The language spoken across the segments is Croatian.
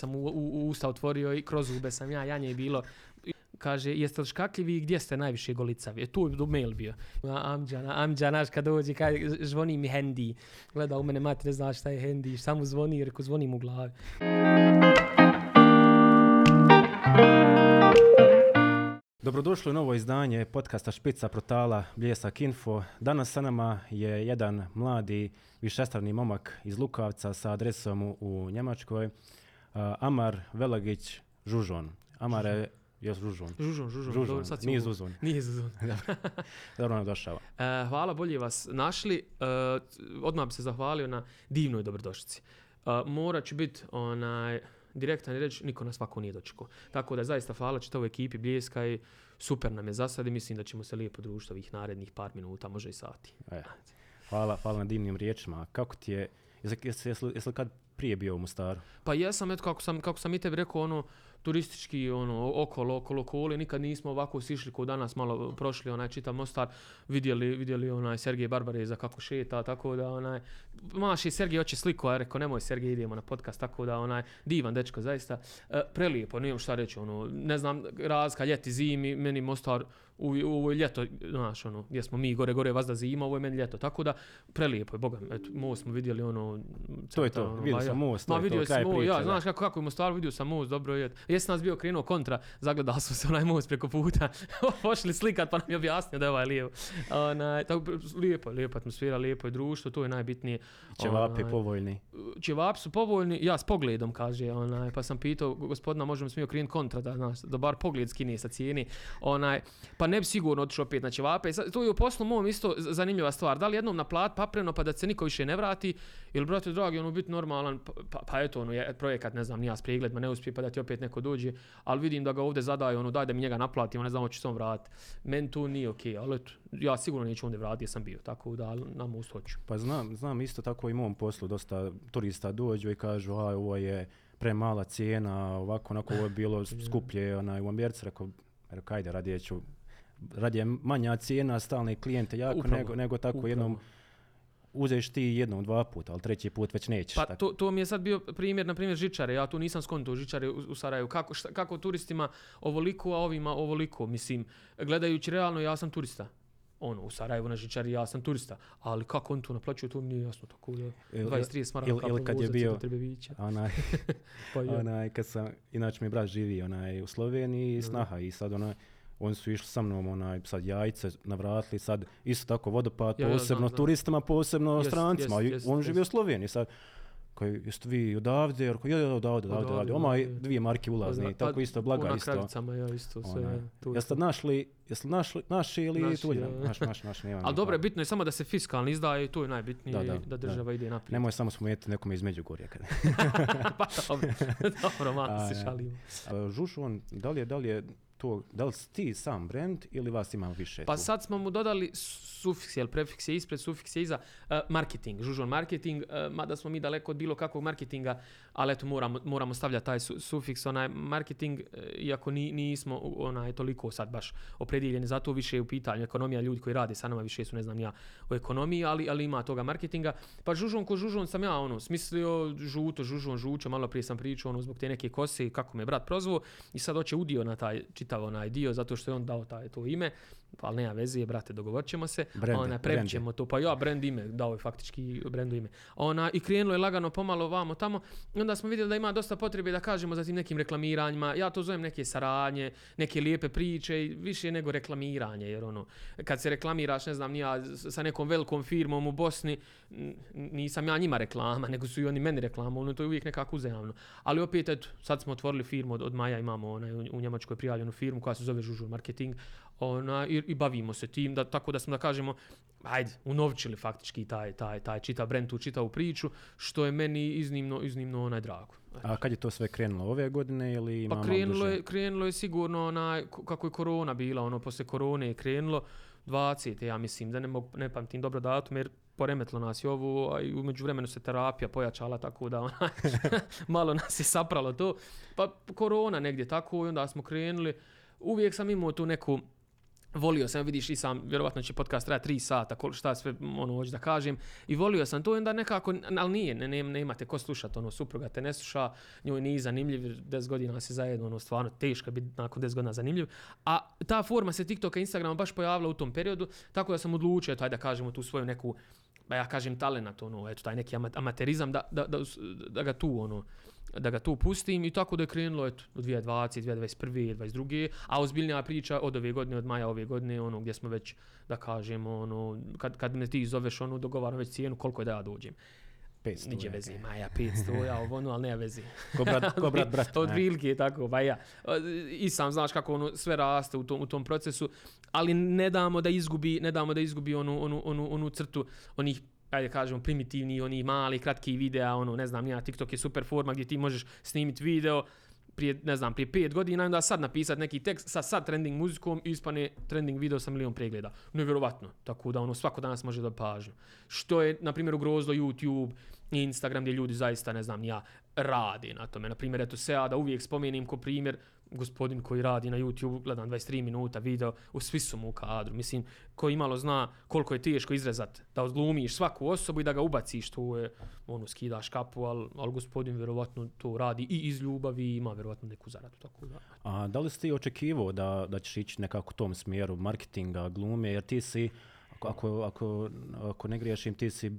sam usta otvorio i kroz ube sam ja, janje je bilo. Kaže, jeste li škakljivi i gdje ste najviše golicavi? Tu je mail bio. Amđa naš kad dođe, zvoni mi hendi. Gleda u mene, mati ne zna šta je hendi, samo zvoni, reko zvoni mu u glavi. Dobrodošli u novo izdanje podcasta Špica portala Bljesak Info. Danas sa nama je jedan mladi višestrani momak iz Lukavca sa adresom u Njemačkoj. Amar Velagić Zuzon. Amare, jes Zuzon? Zuzon. Nije Zuzon. Nije Zuzon. Dobro nam došao. Hvala, bolje vas našli. Odmah bi se zahvalio na divnoj dobrodošlici. Morat ću biti direktan i reći, niko nas svako nije dočekao. Tako da zaista hvala čitavoj ekipi Bljeska i super nam je za sad i mislim da ćemo se lijepo družiti ovih narednih par minuta, može i sati. Hvala na divnim riječima. Kako ti je, jesi li kad prije bio u Mostaru? Pa jesam, eto kako sam i tebi rekao, turistički okolo, nikad nismo ovako sišli kao danas, malo prošli čitav Mostar, vidjeli Sergej Barbareza kako šeta, tako da maši Sergej hoće sliku, a rekao nemoj Sergej, idemo na podcast, tako da divan dečko zaista, prelijepo, nijem šta reći, ne znam, razlika ljeti zimi, meni Mostar ovo je ljeto, znaš, gdje smo mi gore, vas da zima, ovo je meni ljeto, tako da prelijepo je, boga, eto, most smo vidjeli to je to, vidio sam most, to je to, kraj priče. Ja, znaš kako je Mostar, vidio sam most, dobro je. Jesi nas bio krenuo kontra, zagledali smo se most preko puta, pošli slikat pa nam je objasnio da je lijevo. Lijepa atmosfera, lijepo je društvo, to je najbitnije. Ćevapi povoljni. Ćevapi su povoljni, ja s pogledom, kaže, pa sam pitao, gospodina, možemo smio krenuti kontra, da bar pogled skine sa cijeni, pa ne bi sigurno otišao opet na ćevape. To je u poslu mom isto zanimljiva stvar, da li jednom naplat papreno pa da se niko više ne vrati, ili brate dragi, biti normalan, pa eto, projekat, ne znam, nijas pregled, ma ne uspije pa da ti opet neko dođe, ali vidim da ga ovdje zadaju, daj da mi njega naplatim, ne znam, hoću sam vratiti. Meni to nije okej, ali eto, ja sigurno neću ovdje vratiti, jer sam bio, tako da na most hoću. Pa znam isto tako i mom poslu, dosta turista dođu i kažu, ovo je premala cijena, ovako, onako, ovo je bilo skuplje, u Americi, rekao, ajde, radije manja cijena, stalne klijente, jako, nego tako jednom. Uzeš ti jednom, dva puta, ali treći put već nećeš. Pa to mi je sad bio primjer, na primjer žičare, ja tu nisam skonto žičare u Sarajevu. Kako turistima ovoliko, a ovima ovoliko, mislim, gledajući realno, ja sam turista. U Sarajevu na žičari ja sam turista, ali kako on to naplaćuje, to mi nije jasno, tako je 23 maraka prvo vozaca do Trebevića. Inače mi brat živi u Sloveniji, snaha i sad oni su išli sa mnom, sad jajce navratili, sad isto tako vodopad, posebno turistima, posebno strancima. On živi u Sloveniji, sad, jeste vi odavde, odavde, oma 2 marke ulazni, tako isto, blaga isto. Na kravicama, ja isto sve. Jeste naši ili tuđi? Naš, nema. Ali dobro, bitno je samo da se fiskalni izdaje i to je najbitnije, da država ide naprijed. Nemoj samo spomenuti nekome iz Međugorja. Pa dobro, malo se šalim. Zuzon, da li ti sam brand ili vas imam više? Pa sad smo mu dodali sufiks, prefiks je ispred, sufiks je iza, marketing, Zuzon Marketing, mada smo mi daleko od bilo kakvog marketinga, ali eto moramo stavljati taj sufiks, marketing, iako nismo toliko sad baš opredijeljeni, zato više je u pitanju ekonomija, ljudi koji rade sa nama više su, ne znam ja, o ekonomiji, ali ima toga marketinga. Pa Zuzon ko Zuzon sam ja smislio, žuto, Zuzon, žučo, malo prije sam pričao zbog te neke kose, kako me brat prozvao i sad hoće udio na taj čitav dio, zato što je on dao to ime, ali nema veze, brate, dogovorit ćemo se, previt ćemo to, pa ja, brand ime, dao je faktički brandu ime. I krenulo je lagano pomalo ovamo tamo, onda smo vidjeli da ima dosta potrebe da kažemo za tim nekim reklamiranjima, ja to zovem neke saradnje, neke lijepe priče, više nego reklamiranje, jer kad se reklamiraš, ne znam, ja sa nekom velikom firmom u Bosni, nisam ja njima reklama, nego su i oni meni reklama, to je uvijek nekako uzajamno. Ali opet, eto, sad smo otvorili firmu, od maja imamo u Njemačkoj prijavljenu firmu koja se zove Zuzon Marketing, i bavimo se tim, tako da smo da kažemo, ajde, unovčili faktički taj čitav brend, tu čitavu priču, što je meni iznimno drago. A kad je to sve krenulo, ove godine ili ima malo duže? Pa krenulo je sigurno, kako je korona bila, posle korone je krenulo, 20. ja mislim, da ne pamtim dobro datum, jer poremetlo nas je ovo, i umeđu vremenu se terapija pojačala, tako da malo nas je sapralo to, pa korona negdje tako, i onda smo krenuli, uvijek sam imao tu neku volio sam, vidiš i sam, vjerovatno će podcast trajati 3 sata, šta sve ono hoću da kažem, i volio sam to i onda nekako, ali nije, ne imate ko slušati, ono, supruga te ne sluša, njoj nije zanimljiv, 10 godina se zajedno, ono, stvarno teško je biti nakon 10 godina zanimljiv, a ta forma se TikToka i Instagrama baš pojavila u tom periodu, tako da sam odlučio, eto, ajde da kažemo tu svoju neku, ba ja kažem talent, ono, eto, taj neki amaterizam, da ga tu, ono, da ga tu pustim i tako da je krenulo, eto, 2020, 2021, 2022, a ozbiljnija priča od ove godine, od maja ove godine, ono, gdje smo već, da kažem, ono, kad me ti zoveš, ono, dogovaram već cijenu, koliko je da ja dođem. 500. Niđe vezi, maja, 500, ja, ovo, ono, ali ne vezi. Ko brat. Od prilike, tako, ba ja. I sam, znaš kako, ono, sve raste u tom procesu, ali ne damo da izgubi onu crtu, onih, ajde kažemo, primitivni, oni mali, kratki videa, ono, ne znam, nija, TikTok je super forma gdje ti možeš snimiti video prije 5 godina i onda sad napisati neki tekst sa sad trending muzikom i ispane trending video sa 1 milion pregleda. Nevjerovatno, tako da ono svako danas može da pažnju. Što je, na primjer, ugrozilo YouTube i Instagram gdje ljudi zaista, ne znam, nija, rade na tome. Na primjer, eto se ja da uvijek spomenim ko primjer, gospodin koji radi na YouTube, gledam 23 minuta video, svi su mu u kadru. Mislim, ko imalo zna koliko je teško izrezati, da odglumiš svaku osobu i da ga ubaciš, to je, ono, skidaš kapu, ali gospodin vjerovatno to radi i iz ljubavi i ima vjerovatno neku zaradu. Tako da. A da li si ti očekivao da ćeš ići nekako u tom smjeru marketinga, glume, jer ti si, ako ne griješim, ti si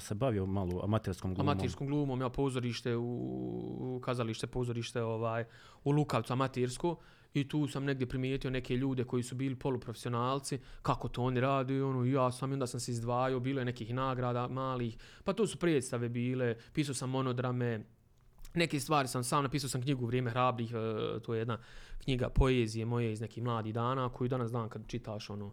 se bavio malo amaterskom glumom. Amaterskom glumom, ja pozorište, u kazalište, pozorište u Lukavcu amatersko i tu sam negdje primijetio neke ljude koji su bili poluprofesionalci, kako to oni rade, ono, ja sam, onda sam se izdvajao, bilo je nekih nagrada malih, pa to su predstave bile, pisao sam monodrame, neke stvari sam sam napisao, sam knjigu Vrijeme hrabrih, to je jedna knjiga poezije moje iz nekih mladih dana, koju danas dan kad čitaš, ono,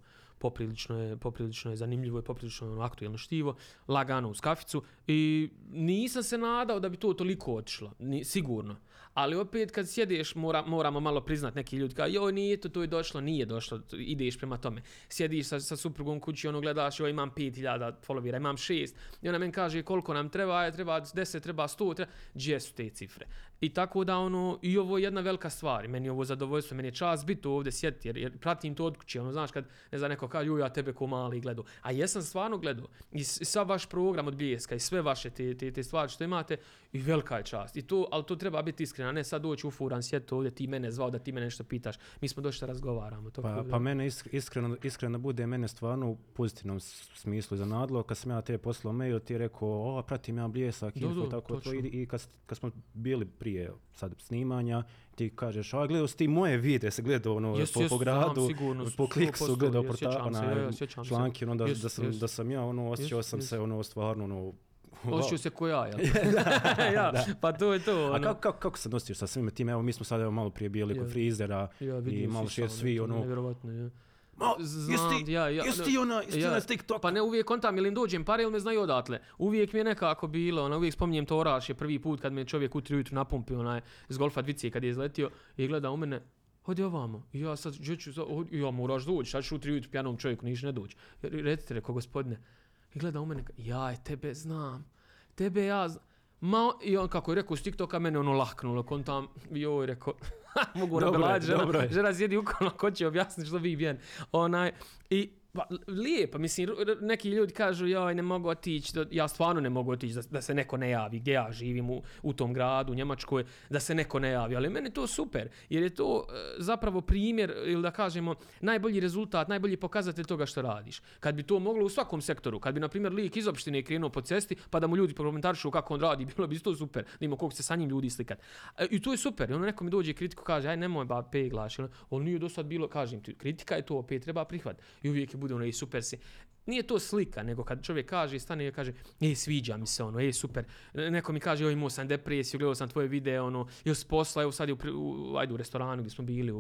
poprilično je zanimljivo i poprilično je ono aktuelno štivo, lagano uz kaficu i nisam se nadao da bi to toliko otišlo, sigurno. Ali opet kad sjedeš, moramo malo priznat, neki ljudi kao, joj nije to je došlo, nije došlo, ideš prema tome. Sjediš sa suprugom kući, ono gledaš, joj imam 5000 followera, imam 6, i ona meni kaže koliko nam treba 10, treba 100, gdje su te cifre. I tako da ono, i ovo je jedna velika stvar, meni je ovo zadovoljstvo, meni je čast biti ovdje sjediti, jer pratim to od kući, ono, znaš, kad ne znam neko kao, ja tebe ko mali gledao, a jesam stvarno gledao i sav vaš program od Bljeska i sve vaše te stvari što imate i velika je čast, i to, ali to treba biti iskreno, ne sad doći ufuran, sjeti ovdje, ti mene zvao da ti mene nešto pitaš, mi smo došli da razgovaramo. Pa mene iskreno bude, mene stvarno u pozitivnom smislu iznenadilo, kad sam ja te poslao mail, ti je rekao, pratim ja Bljesak, info, tako to, i kad smo bili prije sad snimanja, ti kažeš, a gledao si ti moje videe, se gledao ono po gradu, po kliksu, gledao članke, ono, da sam ja, ono, osjećao sam se, ono, stvarno, ono... Osjećao se ko ja, jel? Ja, pa to je to. A kako se nosiš sa svime tim? Evo, mi smo sad malo prije bili kod frizera i malo še svi, ono... Nevjerovatno, ja. Jesi ti ona s TikToka? Pa ne, uvijek kontam, ili im dođem pare ili me znaju odatle. Uvijek mi je nekako bilo, ona, uvijek spominjem to, Oraš je prvi put kad me čovjek u 3 ujutru napumpio, onaj, iz golfa dvicije kad je izletio i gleda u mene, hodi ovamo, ja sad ću, ja moraš doći, sad ću u 3 ujutru pijanom čovjeku, niš ne doći. Recite, rekao, gospodine, i gleda u mene, jaj, tebe znam, tebe ja znam. Ma, i on kako je rekao s TikToka, mene ono laknulo, kontam, joj, rekao, mogu nabelati, žena sjedi ukolno, ko će objasniti što vi bijen, onaj, i pa lijepo, mislim, neki ljudi kažu, joj, ne mogu otići, ja stvarno ne mogu otići da se neko ne javi, gdje ja živim u tom gradu, u Njemačkoj, da se neko ne javi, ali meni je to super, jer je to zapravo primjer, ili da kažemo, najbolji rezultat, najbolji pokazatelj toga što radiš. Kad bi to moglo u svakom sektoru, kad bi, na primjer, lik iz opštine krenuo po cesti, pa da mu ljudi prokomentarišu kako on radi, bilo bi to super, da ima koliko se sa njim ljudi slikat. I to je super, ono, neko mi dođe kritiku, kaže, aj nemoj, ba, peglaš, on nije do sad bilo, kažem ti, kritika je to, opet treba prihvatiti. I uvijek bude ono, ej, super si. Nije to slika, nego kad čovjek kaže, stane i kaže, ej, sviđa mi se, ono, ej, super. Neko mi kaže, joj, imao sam depresiju, gledao sam tvoje video, ono, joj, s posla, evo sad je u restoranu gdje smo bili,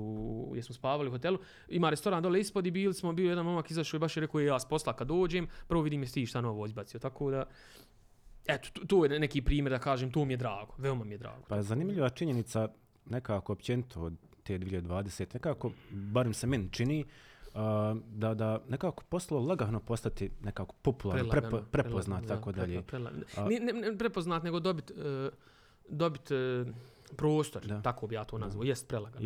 gdje smo spavali u hotelu, ima restoran dole ispod i bili smo, bio jedan momak izašao i baš je rekao, ja s posla kad dođem, prvo vidim je sti šta novo izbacio, tako da... Eto, to je neki primjer da kažem, to mi je drago, veoma mi je drago. Pa zanimljiva činjenica, nekako općenito od te 2020, nekako, barim se meni čini, da nekako poslo lagano postati nekako popularno, prepoznat, tako dalje. Ne prepoznat, nego dobit prostor, tako bi ja to nazvao, jest prelagano.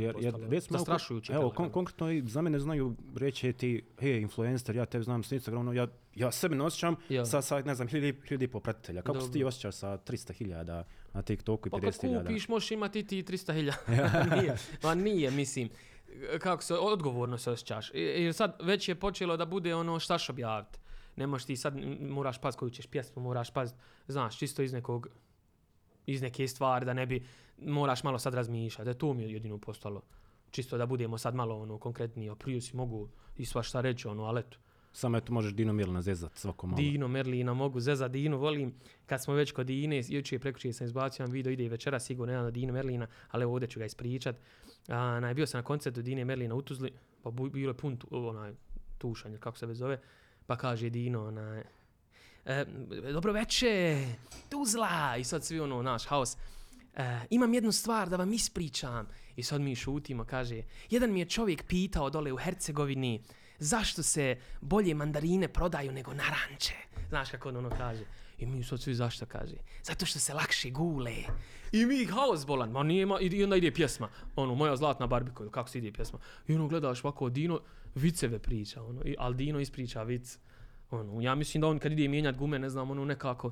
Zastrašujuće prelagano. Evo, konkretno i za mene znaju reći ti, hej, influencer, ja tebe znam s Instagramu, ja sebe ne osjećam sa, ne znam, 1.500 pratitelja. Kako se ti osjećaš sa 300.000 na TikToku i 50.000? Pa kupiš, možeš imati ti 300.000. Nije, mislim. Kako se odgovorno se osjećaš? Jer sad već je počelo da bude ono šta što objaviti. Nemaš ti sad, moraš paziti koju ćeš pjesmu, moraš paziti, znaš, čisto iz neke stvari da ne bi, moraš malo sad razmišljati, da to mi je jedino postalo. Čisto da budemo sad malo ono konkretniji, a prije si mogu i svašta reći, ono, ali eto. Samo eto možeš Dino Merlina zezat svako malo. Dino Merlina mogu zezat, Dino volim. Kad smo već kod Dine, juče prekuče sam izbacio jedan video, ide i večera sigurno jedan od Dino Merlina, ali ovdje ću ga ispričat. Bio sam na koncertu Dine Merlina u Tuzli, pa bilo je pun tušanje, kako se već zove, pa kaže Dino, dobro veče, Tuzla, i sad svi ono, naš haos, imam jednu stvar da vam ispričam, i sad mi šutimo, kaže, jedan mi je čovjek pitao dole u Hercegovini, zašto se bolje mandarine prodaju nego naranče, znaš kako ono kaže, i mi sad svi zašto kaže, zato što se lakše gule, i mi haos bolan, ma nije, i onda ide pjesma, ono, moja zlatna barbiko, kako se ide pjesma, i ono gledaš ovako, Dino viceve priča, ono, ali Dino ispriča vic. Ono, ja mislim da on kad ide mijenjati gume, ne znam, ono nekako,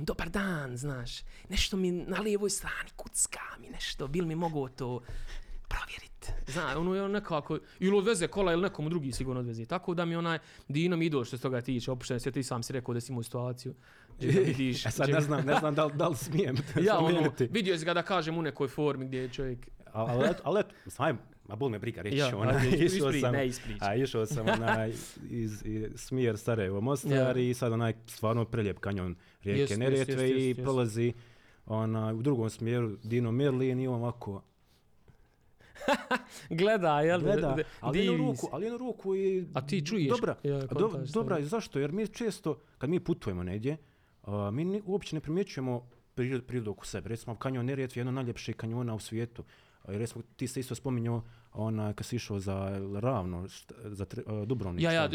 dobar dan, znaš, nešto mi na lijevoj strani kucka mi nešto, bil mi mogu to provjeriti. Znaš, ono je nekako, ili odveze kola ili nekomu drugi sigurno odveze. Tako da mi onaj Dino mi idol što se toga tiče, opušteno se ti sam si rekao da si imao situaciju. Ja sad ne znam da li smijem spomenuti. Ja, vidio si ga da kažem u nekoj formi gdje je čovjek. Ali eto, sajmo. Ma bol me briga, reći ću ona, išao sam iz smjer Sarajevo, Mostar i sad onaj stvarno prelijep kanjon rijeke Neretve i prolazi u drugom smjeru Dino Merlin i ovako. Gleda, jel? Gleda, ali jednu ruku i dobra, zašto? Jer mi često, kad mi putujemo negdje, mi uopće ne primjećujemo prirodu oko sebe. Recimo, kanjon Neretve je jedno najljepše kanjona u svijetu. Recimo, ti se isto spominjao kad si išao za Ravno, za Dubrovnik. Ja,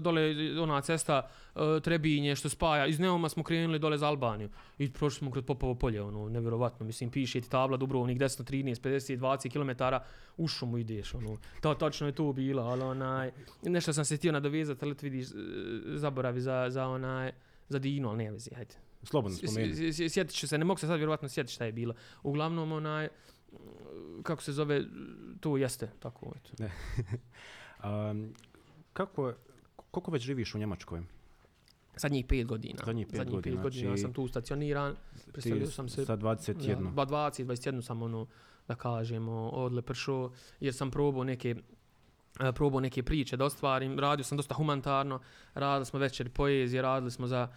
dole ona cesta Trebinje što spaja, iz Neuma smo krenuli dole za Albaniju i prošli smo kroz Popovo polje, ono, nevjerovatno, mislim, piše ti tabla Dubrovnik, 10, 13, 50, 20 km, u šumu ideš, ono, tačno je to bilo, ali onaj, nešto sam se htio nadovezati, ali vidiš, zaboravi za Dino, ali ne vezi, hajde. Slobodno spomeni. Sjetit ću se, ne mogu se sad vjerovatno sjetiti šta je bilo. Uglavnom, onaj, kako se zove, to jeste, tako. Koliko već živiš u Njemačkoj? Zadnjih 5 godina. Zadnjih 5 godina sam tu stacioniran. Preselio sam se sa 21. 21 sam, ono, da kažemo, odlepršao, jer sam probao neke priče da ostvarim, radio sam dosta humanitarno, radili smo večeri poezije, radili smo za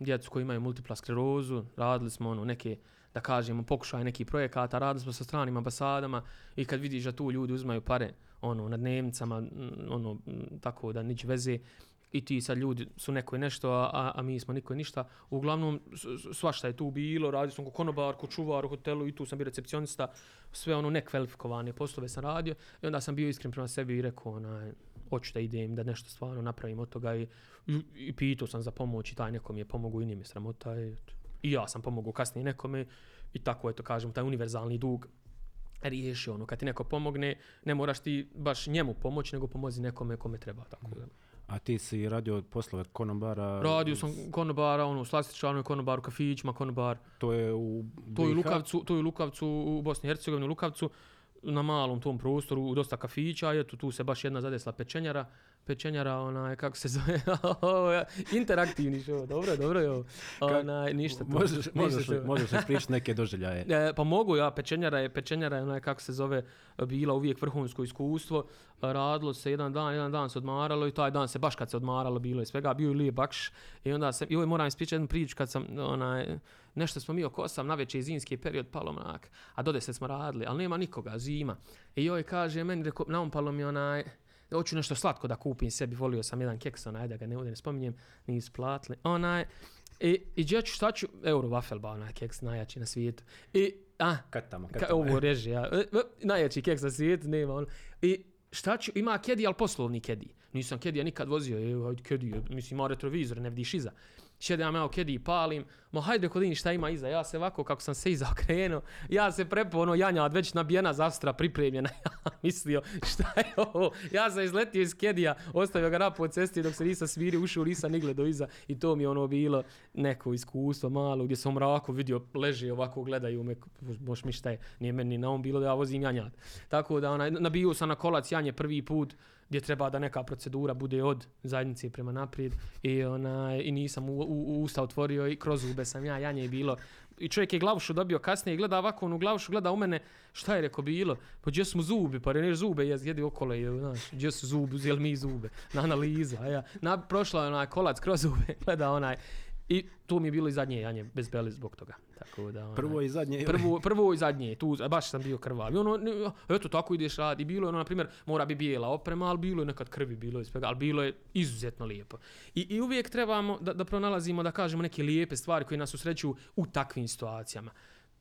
djecu koji imaju multipla sklerozu, radili smo ono neke, da kažemo, pokušaj nekih projekata, radili smo sa stranim ambasadama i kad vidiš da tu ljudi uzmaju pare, ono, na dnevnicama, ono, tako da nič veze, i ti sad ljudi su neko i nešto, a mi smo niko i ništa. Uglavnom, svašta je tu bilo, radio sam ko konobar, ko čuvar u hotelu i tu sam bio recepcionista, sve ono nekvalifikovane poslove sam radio i onda sam bio iskren prema sebi i rekao, hoću da idem, da nešto stvarno napravim od toga i pitao sam za pomoć i taj neko mi je pomogao i nije mi sramota i ja sam pomogao kasnije nekome i tako, eto, kažem, taj univerzalni dug riješi, ono, kad ti neko pomogne, ne moraš ti baš njemu pomoći, nego pomozi nekome kome treba, tako da. A ti si radio poslove konobara? Radio sam konobara, ono, slastičarno je konobar u kafićima, konobar. To je u Lukavcu, u Bosni i Hercegovini, u Lukavcu, na malom tom prostoru, u dosta kafića, eto, tu se baš jedna zadesla pečenjara, onaj, kako se zove, interaktivni show, dobro je ovo, onaj, ništa to. Možeš ispričati neke doživljaje? Pa mogu, ja, pečenjara je, onaj, kako se zove, bila uvijek vrhunsko iskustvo, radilo se jedan dan se odmaralo i taj dan se, baš kad se odmaralo, bilo je svega, bio je lijep bakš, i onda se, i ovo moram ispričati jednu priču, kad sam, onaj, nešto smo mi oko 8, naveče zimski period, palo mrak, a do 10 smo radili, ali nema nikoga, zima, i joj kaže, meni, naumpalo mi onaj, hoću nešto slatko da kupim sebi, volio sam jedan keks, onaj, da ga ne spominjem, nisu platili, onaj, i djeću, šta ću, euro wafel, ba, onaj keks, najjači na svijetu, i, ovo reži, najjači keks na svijetu, nema, ono, i, šta ću, ima kedi, ali poslovni kedi, nisam kedija nikad vozio, mislim, ima retrovizor, ne vidiš iza, šedem ja malo kedi, palim, ma hajde kod Dini šta ima iza, ja se ovako kako sam se iza okrenuo, ja se prepo ono janjad već nabijena zastra pripremljena, ja mislio šta je ovo, ja sam izletio iz kedija, ostavio ga napod cesti dok se nisam svirio, ušao nisam ni gledao iza i to mi je ono bilo neko iskustvo malo gdje sam mraku vidio, leže ovako gledaju me, boš mi šta je, nije meni na on bilo da ja vozim janjad. Tako da ona, nabio sam na kolac janje prvi put gdje treba da neka procedura bude od zajednice prema naprijed i, ona, i nisam usta otvorio i kroz zube sam ja, janje je bilo. I čovjek je glavušu dobio kasnije i gleda ovako onu glavušu, gleda u mene, šta je reko bilo? Pa gdje su mu zubi, pa reneš zube, jedi okole, gdje su zubi, uzeli mi zube, na analiza. Ja. Prošla je onaj kolac kroz zube, gleda onaj. I tu mi je bilo i zadnje janje, bez beli zbog toga. Tako da, onaj, prvo i zadnje. Prvo i zadnje, tu, baš sam bio krvav. I ono, eto, tako ideš rad. I bilo je, ono, na primjer, mora bi bijela oprema, ali bilo je nekad krvi, bilo je svega, ali bilo je izuzetno lijepo. I uvijek trebamo da pronalazimo, da kažemo, neke lijepe stvari koje nas usrećuju u takvim situacijama.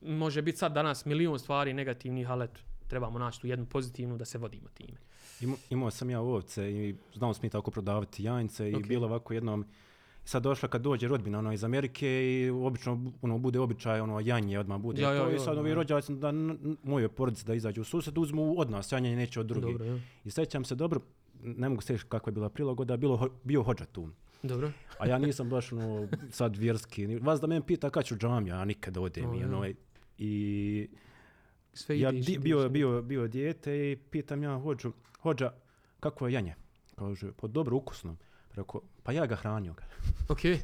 Može biti sad danas milion stvari negativnih, ali eto, trebamo naći tu jednu pozitivnu da se vodimo time. Imao sam ja ovce i znao sam mi tako prodavati janjce i bilo ovako jednom. Sad došla kad dođe rodbina ono iz Amerike i obično ono bude običaj ono janje odmah bude ja, to i sad ovi rođaci da moje porodice da izađu u sused uzmu od nas janje neće od drugih. Ja. I sjećam se dobro, ne mogu sjetiti kakva je bila prilagoda, bio hodža tu. Dobro. A ja nisam baš ono sad vjerski. Vas da mene pita kad ću džamija, a nikad odem i ono i sve ja ideš, bio dijete i pitam ja hodža kako je janje? Kaže pa dobro ukusno. Rekao, pa ja ga hranio ga. Okej. Okay.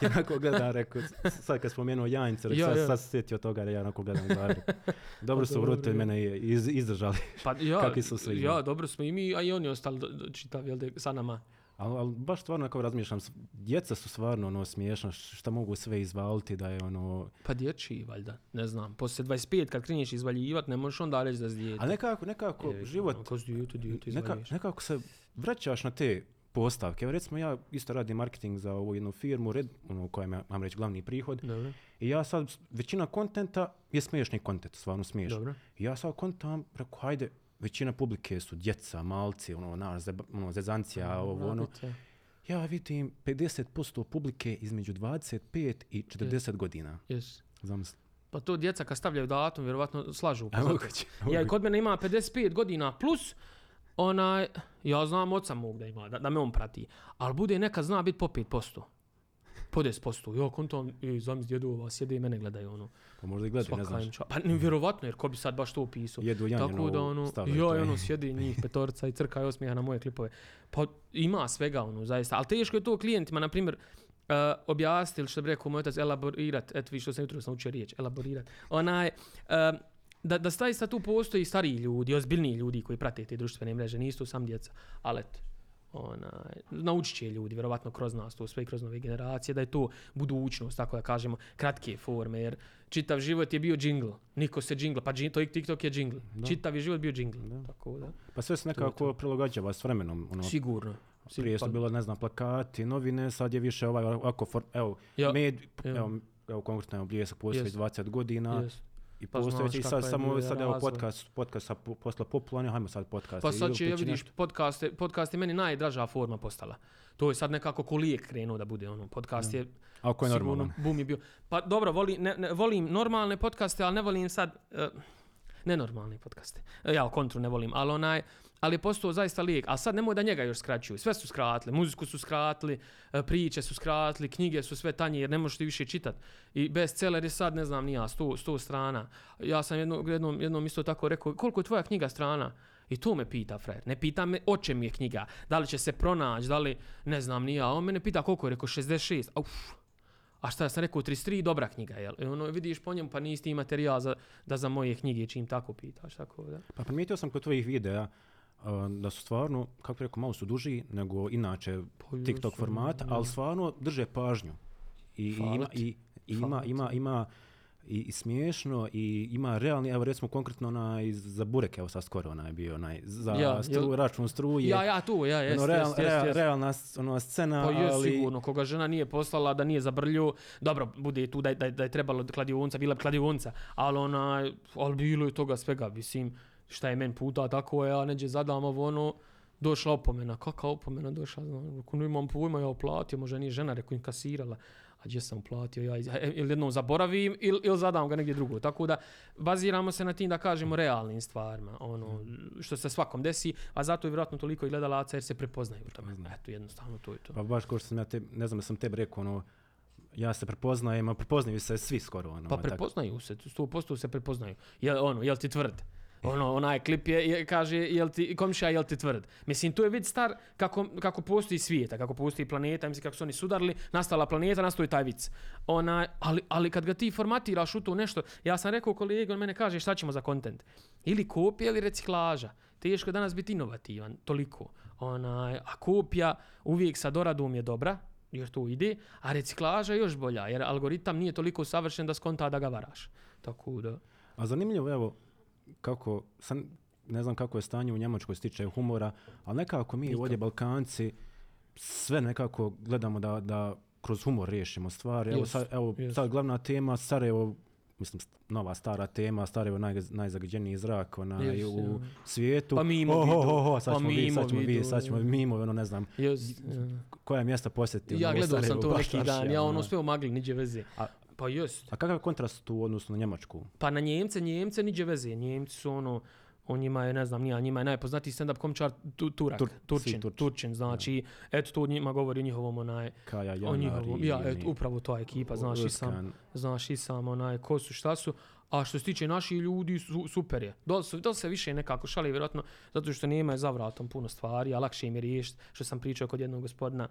Jednako gledam, rekao, sad kad spomenuo janjce, sad se sjetio toga da ja jednako gledam Zagreb. Dobro su roditelji mene izdržali. Pa ja, kakvi su sliđeni. Ja, dobro smo i mi, a i oni ostali čitav, jel de, sa nama. Ali baš stvarno, kako razmišljam, djeca su stvarno ono, smiješna, šta mogu sve izvaliti da je ono... Pa dječji, valjda, ne znam, poslije 25 kad kreneš izvaljivat, ne možeš onda reći da si dijete. Ali nekako je, život... Kako si dijete izvaljuješ. Nekako se vraćaš na te postavke. Evo recimo ja isto radim marketing za ovu jednu firmu, ono koja je, vam reći, glavni prihod. Dobre. I ja sad, većina kontenta je smiješni kontent, stvarno smiješni. I ja sad kontam, rekao, hajde, većina publike su djeca, malci, ono, zezancija, ovo, ono. Ja vidim 50% publike između 25 i 40 godina. Yes. Zamisli. Pa to djeca kad stavljaju datum, vjerovatno slažu. Ja i kod mene ima 55 godina plus, onaj, ja znam oca mog da ima, da me on prati, ali bude nekad zna biti po 5%, po 10%, ja kontam, zamisli djedova, sjede i mene gledaju, ono. Pa možda i gledaju, ne znaš. Pa vjerovatno, jer ko bi sad baš to upisao. Jedu janje na ovu stavljaju. Tako da, ono, sjedi njih petorca i crka i osmijeha na moje klipove. Pa ima svega, ono, zaista, ali teško je to klijentima, na primjer, objasniti ili što bi rekao moj otac, elaborirat, eto vi što sam jutro sam učio riječ, elaborirat, onaj, da sad tu postoji stariji ljudi, ozbiljniji ljudi koji prate te društvene mreže, nisu sam djeca, ali eto, naučit će ljudi, vjerovatno kroz nas to sve i kroz nove generacije, da je to budućnost, tako da kažemo, kratke forme, jer čitav život je bio džingl, niko se džingla, pa TikTok je džingl, čitav je život bio džingl, tako da. Pa sve se nekako prilagođava s vremenom. Ono, sigurno. Prije su bilo, ne znam, plakati, novine, sad je više ovaj, ovako, evo, konkretno je obljesak poslije 20 godina, i pa postojeći sad evo podcast posla popularni, hajmo sad podcast. Pa sad će, ja vidiš, podcast je meni najdraža forma postala. To je sad nekako ko lijek krenuo da bude, ono, podcast je... A ko je normalan? Boom je bio. Pa dobro, volim normalne podcaste, ali ne volim sad... nenormalni podcaste. Ja o kontru ne volim, ali je postao zaista lijek. A sad nemoj da njega još skraćuju. Sve su skratili, muziku su skratili, priče su skratili, knjige su sve tanje jer ne možeš ti više čitati. I bestseller je sad, ne znam ni ja, 100 strana. Ja sam jednom isto tako rekao, koliko je tvoja knjiga strana? I to me pita frajer, ne pita me o čem je knjiga, da li će se pronaći, da li, ne znam ni ja, on mene pita koliko je, rekao 66, a šta sam rekao, 33, dobra knjiga, jel? I ono, vidiš po njemu, pa nisi ti materijal za moje knjige, čim tako pitaš, tako da. Pa primijetio sam kod tvojih videa da su stvarno, kako rekao, malo su duži nego inače TikTok format, ali stvarno drže pažnju. I ima smiješno i ima realni, evo recimo konkretno onaj za burek, evo sad skoro onaj bio onaj za račun struje. Realna ono, scena. Pa je sigurno, koga žena nije poslala da nije zabrljio, dobro, bude tu da je trebalo kladionca, bila kladionca, ali onaj, ali bilo je toga svega, mislim, šta je men puta, tako je, ja neđe zadam ovo ono, došla opomena, kakva opomena došla, znam, imam pojma, ja oplatio, možda nije žena, rekao im kasirala. gdje sam platio, ja ili jednom zaboravim ili zadam ga negdje drugo. Tako da baziramo se na tim da kažemo realnim stvarima, ono što se svakom desi, a zato je vjerojatno toliko i gledalaca jer se prepoznaju u tome. Eto, jednostavno to je to. Pa baš kao što sam ja te, ne znam da sam tebi rekao, ono, ja se prepoznajem, a prepoznaju se svi skoro. Ono, pa prepoznaju se, 100% se prepoznaju. Jel ti tvrd? Ono, onaj klip je, kaže, jel ti, komšija, jel ti tvrd? Mislim, tu je vid star kako postoji svijeta, kako postoji planeta, mislim, kako su oni sudarili, nastala planeta, nastoji taj vic. Ali kad ga ti formatiraš u to nešto, ja sam rekao kolegi, on mene kaže šta ćemo za kontent? Ili kopija ili reciklaža. Teško je danas biti inovativan, toliko. A kopija uvijek sa doradom je dobra, jer to ide, a reciklaža je još bolja, jer algoritam nije toliko savršen da skonta da ga varaš. Tako da... A zanimljivo, evo, kako, ne znam kako je stanje u Njemačkoj se tiče humora, ali nekako mi ovdje Balkanci sve nekako gledamo da kroz humor riješimo stvari. Sad glavna tema Sarajevo, mislim nova stara tema, Sarajevo najzagađeniji zrak u svijetu. Pa sad ćemo ono ne znam koja mjesta posjetiti. Ja gledao sam to neki dan, ja ono sve omagli, niđe veze. Pa jest. A kakav kontrast tu odnosno na Njemačku? Pa na Njemce niđe veze. Njemci su ono, on njima je, ne znam, njima je najpoznatiji stand-up komčar Turčin, znači, eto to njima govori o njihovom onaj... Kaja, Janari... Ja, eto, upravo to je ekipa, znaš i sam onaj ko su, šta su, a što se tiče naših ljudi, super je. Da li se više nekako šali, vjerojatno, zato što nemaju za vratom puno stvari, a lakše im je riješiti, što sam pričao kod jednog gospodina,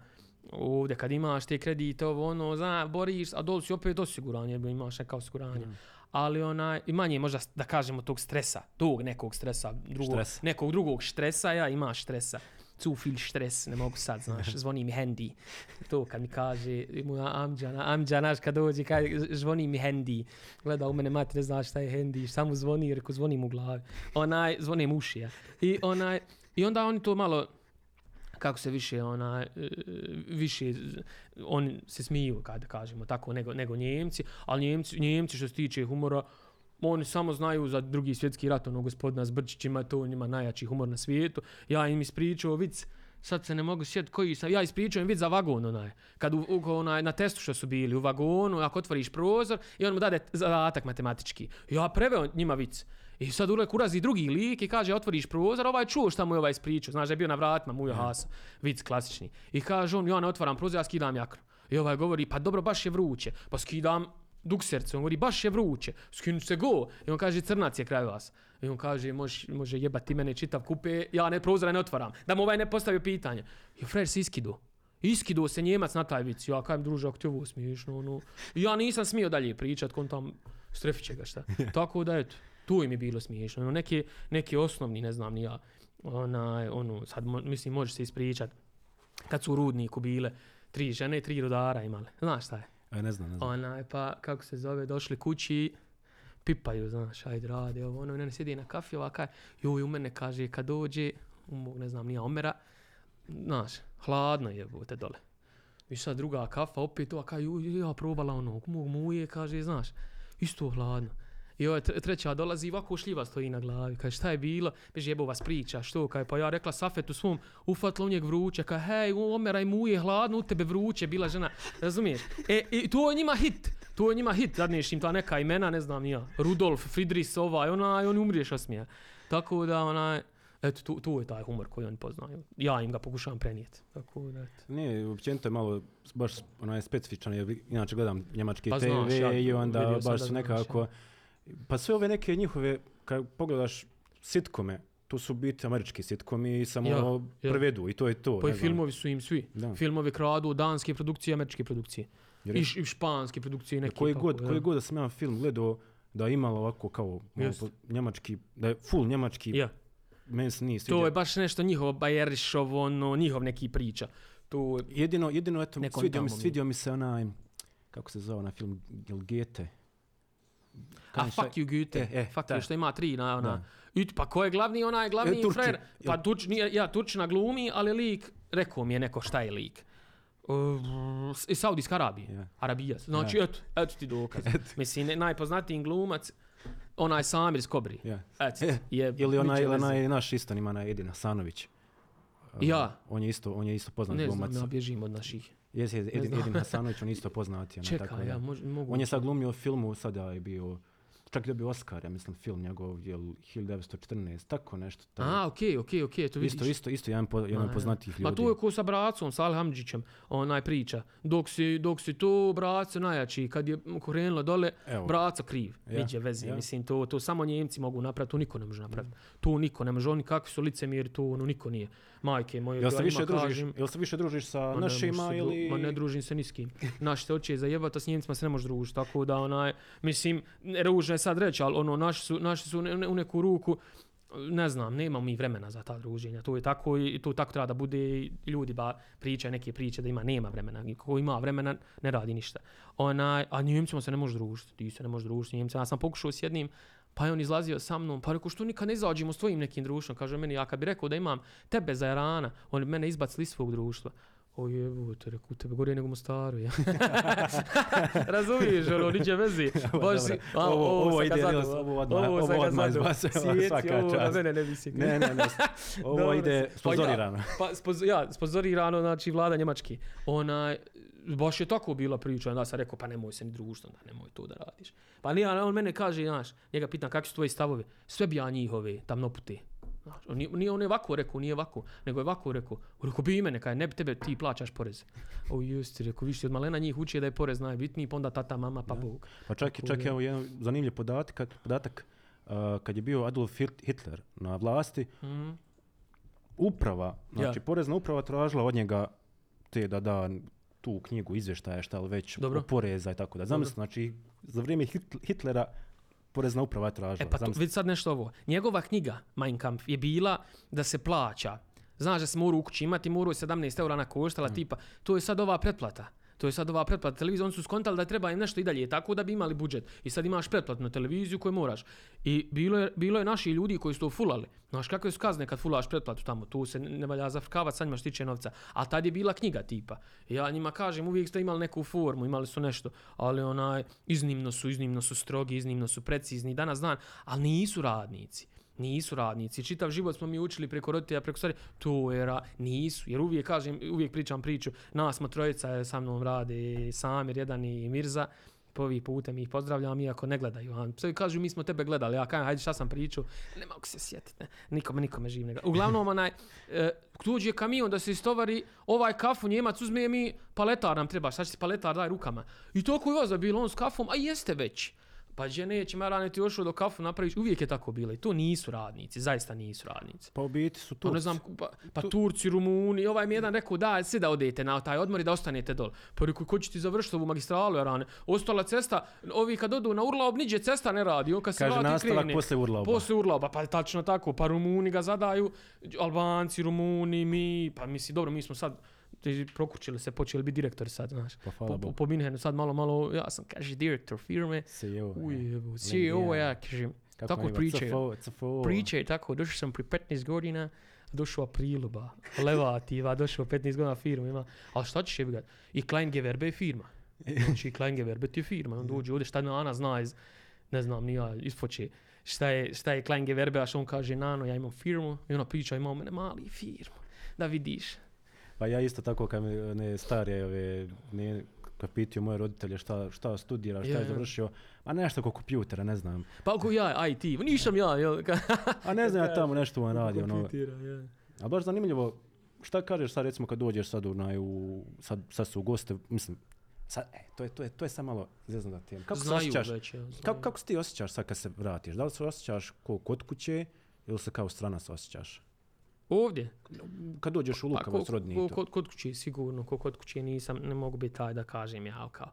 ovdje kad imaš te kredite, ovo ono, znaš, boriš, a dole si opet osiguran, jer imaš neka osiguranja. Ali onaj, i manje možda da kažemo tog stresa, tog nekog stresa, nekog drugog stresa, ja imam stresa. Zu viel stres, ne mogu sad, znaš, zvoni mi hendi. To kad mi kaže, moja amđa, znaš, kad dođe, zvoni mi hendi. Gleda u mene, mati, ne znaš šta je hendi, samo zvoni, reko zvoni mu u glavi. Onaj, zvoni mu uši, ja. I onda oni to malo, kako se više oni se smiju, kada kažemo tako, nego Njemci, ali Njemci što se tiče humora, oni samo znaju za drugi svjetski rat, ono gospodina s brčićima, to njima najjači humor na svijetu. Ja im ispričao vic, sad se ne mogu sjetiti koji sam, ja ispričao im vic za vagon onaj, kad na testu što su bili, u vagonu, ako otvoriš prozor i on mu dade zadatak matematički. Ja preveo njima vic. I sad urazi drugi lik i kaže otvoriš prozor, ovaj čuo šta mu je ovaj ispričao, znaš da je bio na vratima Mujo Hasa, vic klasični. I kaže on, ja ne otvaram prozor, ja skidam jaknu. I ovaj govori, pa dobro, baš je vruće, pa skidam dukserce, on govori, baš je vruće, skinu se go. I on kaže, crnac je kraj vas. I on kaže, može jebati mene čitav kupe, ja prozora ne otvaram, da mu ovaj ne postavio pitanje. I frajer se iskiduo. Iskiduo se Njemac na taj vic. Ja kajem, druže, ako ti ovo smiješno, ono... Ja nisam smio dalje pričat, kon tam strefit će ga, šta. Tako da, eto, tu im je bilo smiješno. Neki osnovni, ne znam, nija, ono, sad, mislim, može se ispričat. Kad su u Rudniku bile, 3 žene, 3 rudara imale. Znaš šta je? Ne znam. Pa, kako se zove, došli kući, pipaju, znaš, ajde, rade, ovo, ono, ne sjedi na kafi, ovaka, joj, u mene, kaže, kad dođe, ne znam, nija omera, znaš, hladno je, bote, dole. I sad druga kafa, opet, ovaka, joj, ja probala onog, mog muje, kaže, znaš, isto hladno. I ovo, treća dolazi, ovako šljiva stoji na glavi, kaže, šta je bilo, beži jebo vas priča, što, kaj, pa ja rekla Safetu svom, ufatla u njeg vruće, kaj, hej, omeraj mu je hladno, u tebe vruće, bila žena, razumiješ, i to je njima hit, zadnješ im ta neka imena, ne znam nija, Rudolf, Fridris, i oni umriješ osmija, tako da, eto, tu je taj humor koji oni poznaju, ja im ga pokušavam prenijeti, tako da, eto. Nije, općenito je malo, baš, specifičan, jer inače gledam njemački TV i onda baš su nekako. Pa sve ove neke njihove, kad pogledaš sitkome, to su biti američki sitkomi i samo prevedu i to je to. Pa i filmovi su im svi. Filmovi kradu, danske produkcije i američke produkcije. I španske produkcije i neke. Koji god da sam ja film gledao da je imalo ovako kao njemački, da je full njemački, meni se nije sviđa. To je baš nešto njihovo, bajerišovo, njihov neki priča. Jedino, eto, svidio mi se onaj, kako se zove onaj film, Gelgete. A fuck you Goethe, fuck you, što ima 3 na... Pa ko je glavni, onaj glavni frajer? Pa Turčina glumi, ali lik, rekao mi je neko šta je lik. Saudijska Arabija, Arabija, znači eto ti dokaz. Mislim, najpoznatiji glumac, onaj Samir Skobri. Ili onaj naš isto ima, onaj Edin Hasanović. On je isto poznat glumac. Ne znam, ja bježim od naših. Jesi, Edin Hasanović, on isto poznati. Čekaj, ja mogu... On je sad glumio u filmu, sada je bio... Čak je dobio Oscar, ja mislim, film njegov, jel, 1914, tako nešto. Taj... A, okej, to vidiš. Isto, jedan poznatih ljudi. Pa to je ko sa Bracom, sa Alhamdžićem, onaj priča. Dok si to Braco najjači, kad je krenula dole, evo, Braco kriv. Ja, niđe veze, ja. Mislim, to samo Njemci mogu napraviti, to niko ne može napraviti. To niko ne može, oni kakvi su licemjeri, to ono, niko nije. Majke moje, ja ima kažem... Jel se više družiš sa našima ili... Ma ne družim se ni s kim. Naši te oče zajebati, a s Njemcima se ne može družiti, tako da onaj, mislim, ružno je sad reći, ali ono, naši su u neku ruku, ne znam, nemamo mi vremena za ta druženja, to je tako i to tako treba da bude, ljudi ba pričaju neke priče da nema vremena, ko ima vremena ne radi ništa. A Njemcima se ne može družiti, ti se ne može družiti Njemcima, ja sam pokušao s jednim, pa je on izlazio sa mnom, pa rekao što nikad ne izađemo s tvojim nekim društvom, kaže meni, ja kad bi rekao da imam tebe za Irana, on bi mene izbacili iz svog društva. O jebote, reku, tebe gore nego Mostaru, ja. Razumiješ, ono, niđe vezi. Ovo ide, ovo odmah izbasa. Svijeti, ovo na mene ne bi sigli. Ne, ovo ide sponzorirano. Ja, sponzorirano, znači vlada Njemački. Baš je tako bila priča, onda sam rekao, pa nemoj se ni društvo, nemoj to da radiš. Pa nije, on mene kaže, znaš, njega pitan, kakvi su tvoji stavovi? Sve bi ja njihove, tamnoputi. Nije on je ovako rekao, nije ovako, nego je ovako rekao, rekao bi ime nekaj, ne bi tebe, ti plaćaš porez. O justi, rekao, viš ti od malena njih uči da je porez najbitniji, pa onda tata, mama, pa Bog. Pa čak je jedan zanimljiv podatak, kad je bio Adolf Hitler na vlasti, uprava, znači porezna uprava tražila od njega te da da tu knjigu izvještaja, šta li već, poreza i tako da. Zamisli, znači za vrijeme Hitlera, porezna uprava je tražila. E pa to, vidi sad nešto ovo. Njegova knjiga, Mein Kampf, je bila da se plaća. Znaš da se mora u kući imati, mora je 17 eura na koštala, tipa. To je sad ova pretplata. Televizije, oni su skontali da treba im nešto i dalje, tako da bi imali budžet. I sad imaš pretplatnu televiziju koju moraš. I bilo je naši ljudi koji su to fulali. Znaš kakve su kazne kad fulaš pretplatu tamo, tu se ne valja zafrkavati, sad imaš tiče novca. A tad je bila knjiga tipa. Ja njima kažem, uvijek ste imali neku formu, imali su nešto, ali iznimno su strogi, iznimno su precizni, danas znam, ali nisu radnici. Čitav život smo mi učili preko roditelja, preko stvari, to je nisu, jer uvijek pričam priču, nas smo trojica, sa mnom rade Samir, jedan i Mirza, po ovih putem ih pozdravljam, iako ne gledaju, sve kažu mi smo tebe gledali, ja kajem, hajde šta sam pričao, ne mogu se sjetiti, nikome živim ne gleda. Uglavnom, dođe kamion da se istovari, ovaj kafu Njemac uzme mi, paletar nam treba, šta će se paletar daj rukama, i toliko je ozabilo on s kafom, a jeste već. Pa žene, će me rane ti ošao do kafu napraviš, uvijek je tako bilo i to nisu radnici, zaista nisu radnici. Pa u biti su Turci. Turci, Rumuni, ovaj mi jedan rekao da, sve da odete na taj odmor i da ostanete dole. Pa rekao, ko će ti završiti ovu magistralu, Jarane? Ostala cesta, ovi kad odu na Urlaub, niđe cesta ne radi, on kad se vrati krene. Kaže, nastavak posle Urlauba. Pa tačno tako, pa Rumuni ga zadaju, Albanci, Rumuni, mi, pa misli, dobro, mi smo sad... prokučili se, počeli bi direktor sad, znaš. Po Minhenu sad malo, ja sam, kaže, direktor firme. CEO, ja, kažem. Tako pričaju, tako, došao sam pri 15 godina, došao priluba, levativa, došao 15 godina firma, ali šta ćeš je gledati? I Klein Gewerbe je firma. Znači, Klein Gewerbe ti je firma, on dođe ovdje, šta Ana zna iz, ne znam, nija, ispoče, šta je Klein Gewerbe, a što on kaže, Nano, ja imam firmu, i ona priča, imao mene mali firmu, da vidiš. Pa ja isto tako kad me starije, kad pitaju moje roditelje šta studira, šta je završio, a nešto oko kompjutera, ne znam. Pa oko ja, IT, nišam ja. A ne znam, ja tamo nešto vam radi. A baš zanimljivo, šta kažeš sad recimo kad dođeš sad su goste, mislim, to je sad malo, ne znam da ti je. Kako se ti osjećaš sad kad se vratiš? Da li se osjećaš kao kod kuće ili se kao stranac osjećaš? Ovdje? Kad dođeš u Lukavac rodni. Kod kuće sigurno, kod kuće nisam, ne mogu biti taj da kažem ja kao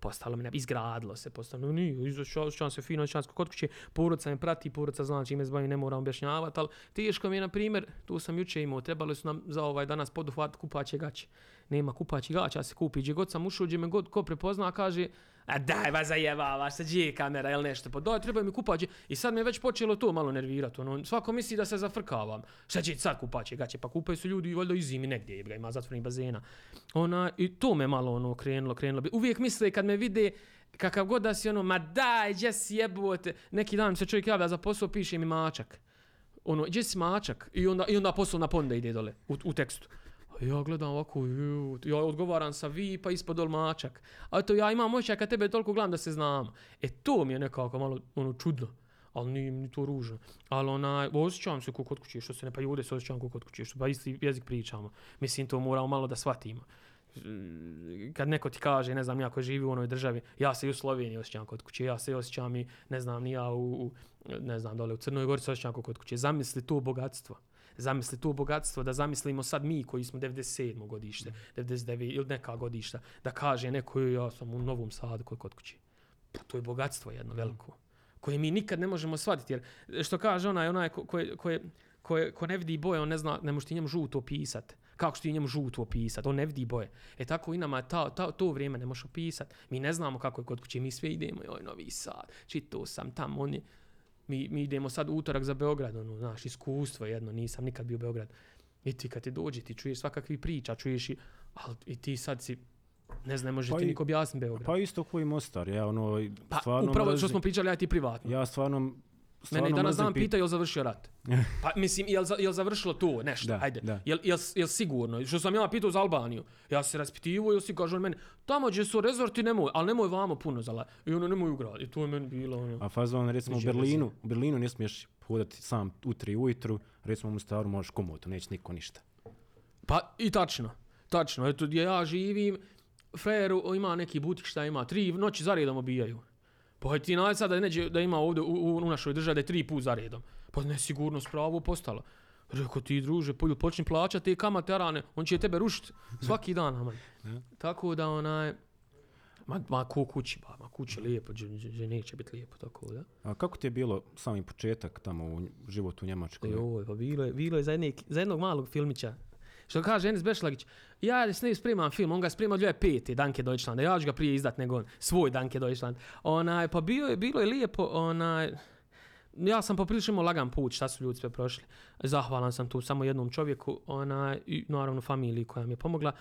postalo me, izgradilo se, postalo nije, izošćam se fino, izošćansko kod kuće, porodca me prati, porodca zna čime zbavim, ne moram objašnjavati, ali teško mi je, na primjer, tu sam juče imao, trebali su nam za ovaj danas poduhvat kupaće gaće. Nema kupaće gaće, ja se kupi, gdje god sam ušao, gdje me god ko prepozna, kaže, a daj vas zajebavaš, sad je kamera ili nešto, pa daj, treba mi kupaće, i sad me već počelo to malo nervirati, ono, svako misli da se zafrkavam, sad će sad kupaće gaće, pa kupaju su ljudi, valjda i zimi negdje, jebga, ima zatvorenih bazena, i to me malo ono krenulo, uvijek misle kad me vide, kakav god da si ono, ma daj, gdje si jebote, neki dan se čovjek javlja za posao, piše mi mačak, ono, gdje si mačak, i onda poslovna ponda ide dole, u tekstu. ja gledam ovako, ja odgovaram sa vi, pa ispod olmačak. A to ja imam očaj kad tebe toliko gledam da se znam. E to mi je nekako malo ono čudno, ali nije mi to ružno. Ali onaj, osjećam se kod kuće, što se ne, pa i ovdje se osjećam kod kuće, što pa isti jezik pričamo. Mislim, to moramo malo da shvatimo. Kad neko ti kaže, ne znam, ja koji živi u onoj državi, ja se i u Sloveniji osjećam kod kuće, ja se osjećam i, ne znam, ni ja u, ne znam, dole u Crnoj Gori se osjećam kod kuće. Zamisli to bogatstvo. Zamisli to bogatstvo, da zamislimo sad mi koji smo 97. godište, 99. ili neka godišta, da kaže neko, ja sam u Novom Sadu kod kuće. To je bogatstvo jedno veliko, koje mi nikad ne možemo shvatiti, jer što kaže onaj ko ne vidi boje, on ne zna, ne može ti njemu žuto opisati. Kako što ti njemu žuto opisati, on ne vidi boje. E tako i nama to vrijeme ne možeš opisati. Mi ne znamo kako je kod kuće, mi sve idemo, joj Novi Sad, čitao sam tam, on je... Mi idemo sad utorak za Beograd, ono, znaš, iskustvo jedno, nisam nikad bio u Beograd. I ti kad ti dođe, ti čuješ svakakvi priča, čuješ i, ali i ti sad si, ne znam, može ti niko objasniti Beograd. Pa isto koji Mostar, ja ono, pa, stvarno... Pa upravo što smo pričali, ja ti privatno. Ja stvarno mene i danas dan pita, jel završio rat? Pa mislim, jel završilo to nešto, da, ajde, da. Jel sigurno? Što sam ja pitao za Albaniju, ja se raspitivo, jel si kažu on meni, tamo gdje su rezorti nemoj, ali nemoj vamo puno zala, i ono nemoj u grad, i to je meni bilo ono. A fazon, recimo u Berlinu ne smiješ hodati sam u 3 ujutru, recimo u Mostaru možeš komoto, neće niko ništa. Pa i tačno, eto gdje ja živim, frajeru ima neki butik šta ima, 3 noći zaredom obijaju. Pa ti naj sad da ima ovdje u našoj državi da je 3 put za redom. Pa nesigurno spravo postalo. Reko ti druže, počni plaćati te kamate arane, on će tebe rušiti svaki dan. Aman. Tako da onaj... Ma ko kući, ma kući lijepo, že neće biti lijepo, tako da. A kako ti je bilo sami početak tamo u životu u Njemačkoj? Joj, pa bilo je za jednog malog filmića. Što kaže Enis Bešlagić, ja s njim spremam film, on ga sprema od ljude 5. Danke Deutschlanda, ja ću ga prije izdat nego on, svoj Danke Deutschland. Pa bilo je lijepo, ja sam poprilično lagan put šta su ljudi sve prošli. Zahvalan sam tu samo jednom čovjeku, i naravno familiji koja mi je pomogla,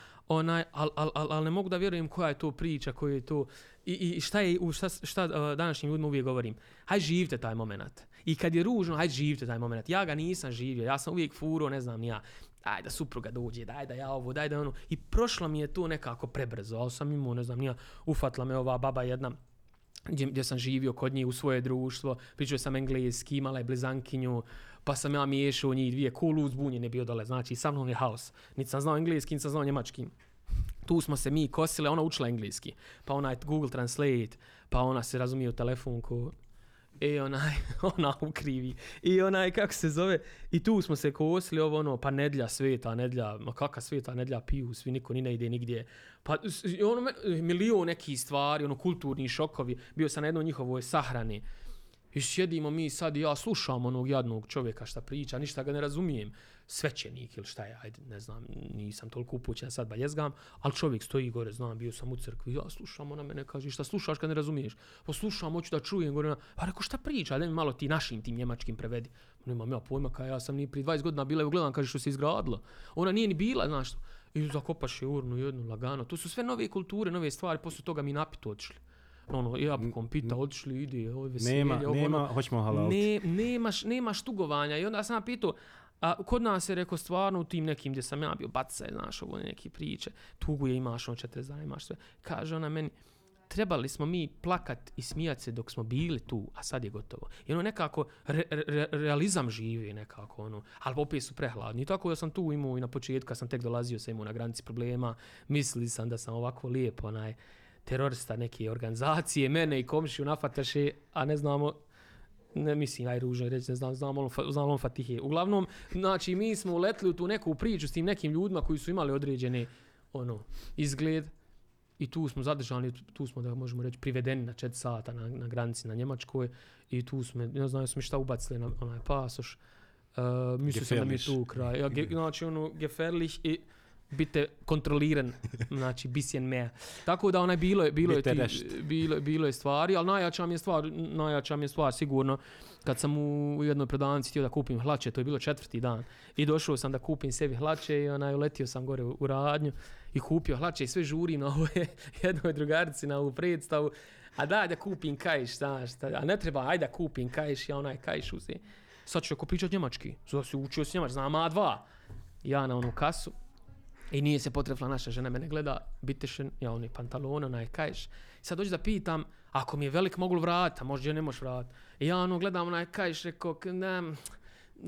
ali ne mogu da vjerujem koja je to priča, koja je to, i šta današnjim ljudima uvijek govorim. Haj živite taj moment. I kad je ružno, haj živite taj moment. Ja ga nisam živio, ja sam uvijek furo, ne znam ni ja. Daj da supruga dođe, daj da ja ovo, daj da ono. I prošlo mi je to nekako prebrzo, ali sam imao, ne znam, nija, ufatla me ova baba jedna gdje sam živio kod nje u svoje društvo, pričao sam engleski, imala je blizankinju, pa sam ja miješao njih 2, kulu uzbunjen je bio dole, znači sa mnom je haos. Niti sam znao engleski, niti sam znao njemački. Tu smo se mi kosile, ona učila engleski, pa ona je Google Translate, pa ona se razumije u telefonku. Ona ukrivi. I onaj, kako se zove, i tu smo se kosili, ovo ono, pa nedlja, ma kaka sveta, nedlja piju, svi niko ni ne ide nigdje. Pa milion nekih stvari, ono, kulturni šokovi, bio sam na jednoj njihovoj sahrani. I sjedimo mi sad i ja slušam onog jadnog čovjeka šta priča, ništa ga ne razumijem. Svećenik ili šta je, ajde, ne znam, nisam toliko upućen sad, ba jezgam, ali čovjek stoji gore, znam, bio sam u crkvi, ja slušam, ona mene kaže, šta slušaš kad ne razumiješ? Pa slušam, hoću da čujem, gore, pa reko šta priča, ajde mi malo ti našim tim njemačkim prevedi. Nemam ja pojma, ja sam ni prije 20 godina bila, evo gledam, kaže što se izgradilo. Ona nije ni bila, znaš, i zakopaš je urnu jednu lagano, to su sve nove kulture, nove stvari, posle toga mi napito odšli. Ono, jabukom pita, odšli, ide, ovo veselje. Nema, hoćemo halaliti. Nemaš tugovanja. I onda sam ja pitao, a kod nas je rekao stvarno u tim nekim gdje sam ja bio, baca je, znaš, ovo neke priče, tuguje, imaš ono 40, imaš sve. Kaže ona meni, trebali smo mi plakat i smijat se dok smo bili tu, a sad je gotovo. I ono nekako, realizam živi nekako, ono, ali opet su prehladni. I tako ja sam tu imao i na početku, sam tek dolazio, sam imao na granici problema, mislili sam da sam ovako lijepo, onaj, terorista neke organizacije, mene i komšiju nafataše, a ne znamo, ne mislim, aj ružno reći, ne znamo Fatihe. Uglavnom, znači, mi smo uletli u tu neku priču s tim nekim ljudima koji su imali određene, ono, izgled i tu smo zadržani, tu smo, da možemo reći, privedeni na 4 sata na granici na Njemačkoj i tu smo, ne znam, smo šta ubacili na onaj pasoš, mislio sam da mi je tu kraj. Znači, ono, geferlich i... Bite kontroliran, znači bisjen meja. Tako da onaj bilo je stvari, ali najjača mi je stvar sigurno. Kad sam u jednoj prodavnici htio da kupim hlače, to je bilo 4. dan. I došao sam da kupim sebi hlače i onaj uletio sam gore u radnju i kupio hlače i sve žurim na ovoj jednoj drugarici na ovu predstavu. A daj da kupim kajš, znaš, a ne treba, aj da kupim kajš, ja onaj kajš uzim. Sad ću ako pričat njemački, znači učio si njemački, znam A2. Ja na onu kasu. I nije se potrefla, naša žena mene gleda, bitešen, ja oni pantalona, onaj kajš. I sad dođu da pitam, ako mi je velik mogu li vrata, možda je ne moš vrata. I ja ono gledam onaj kajš, rekao, ne,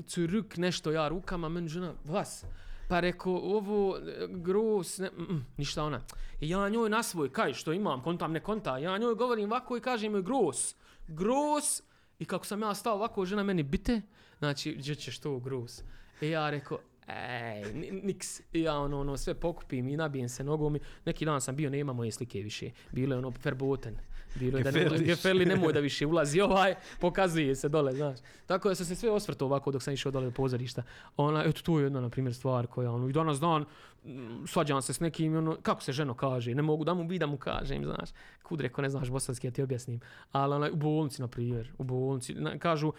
curuk nešto ja rukama, meni žena, vas. Pa rekao, ovo, grus, ne, ništa ona. I ja njoj na svoj kajš, što imam, kontam ne konta, ja njoj govorim ovako i kažem joj grus, grus. I kako sam ja stao ovako, žena meni bite, znači, gdje ćeš to grus. I ja rekao, niks. I ja ono sve pokupim i nabijem se nogom. Neki dan sam bio, nema moje slike više. Bilo je ono verboten. Bilo je da nemoj da više ulazi ovaj, pokazuje se dole, znaš. Tako da sam se sve osvrtao ovako dok sam išao dole do pozorišta. Ona, eto, to je jedna, na primjer, stvar koja, ono, i danas dan svađam se s nekim, ono, kako se ženo kaže, ne mogu da mu bi da mu kažem, znaš. Kudreko, ne znaš bosanski, ja ti objasnim. Ali, ono, u bolnici, na primjer, u bolnici, kažu,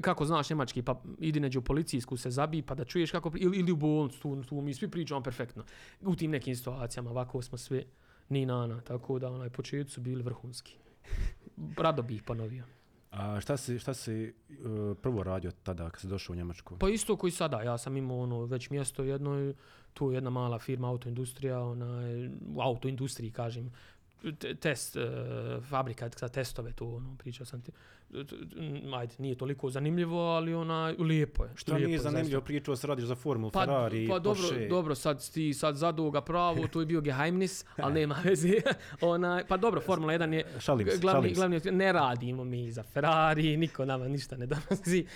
kako znaš njemački, pa idi neđe u policijsku, se zabij, pa da čuješ kako ili u bolnicu, tu mi svi pričamo perfektno. U tim nekim situacijama, ovako smo svi ni nana, tako da onaj početci su bili vrhunski. Rado bi ih ponovio. A šta si prvo radio tada kad si došao u Njemačku? Pa isto koji sada, ja sam imao ono već mjesto jedno, tu jedna mala firma, autoindustrija, u autoindustriji kažem, test, fabrika za testove, to ono, pričao sam ti, ajde, nije toliko zanimljivo, ali ona, lijepo je. Što nije zanimljivo, pričao se radiš za formulu, Ferrari, Porsche. Pa dobro, sad ti zadovoga pravo, to je bio Geheimnis, ali nema veze. Pa dobro, Formula 1 je glavni, ne radimo mi za Ferrari, niko nama ništa ne donosi.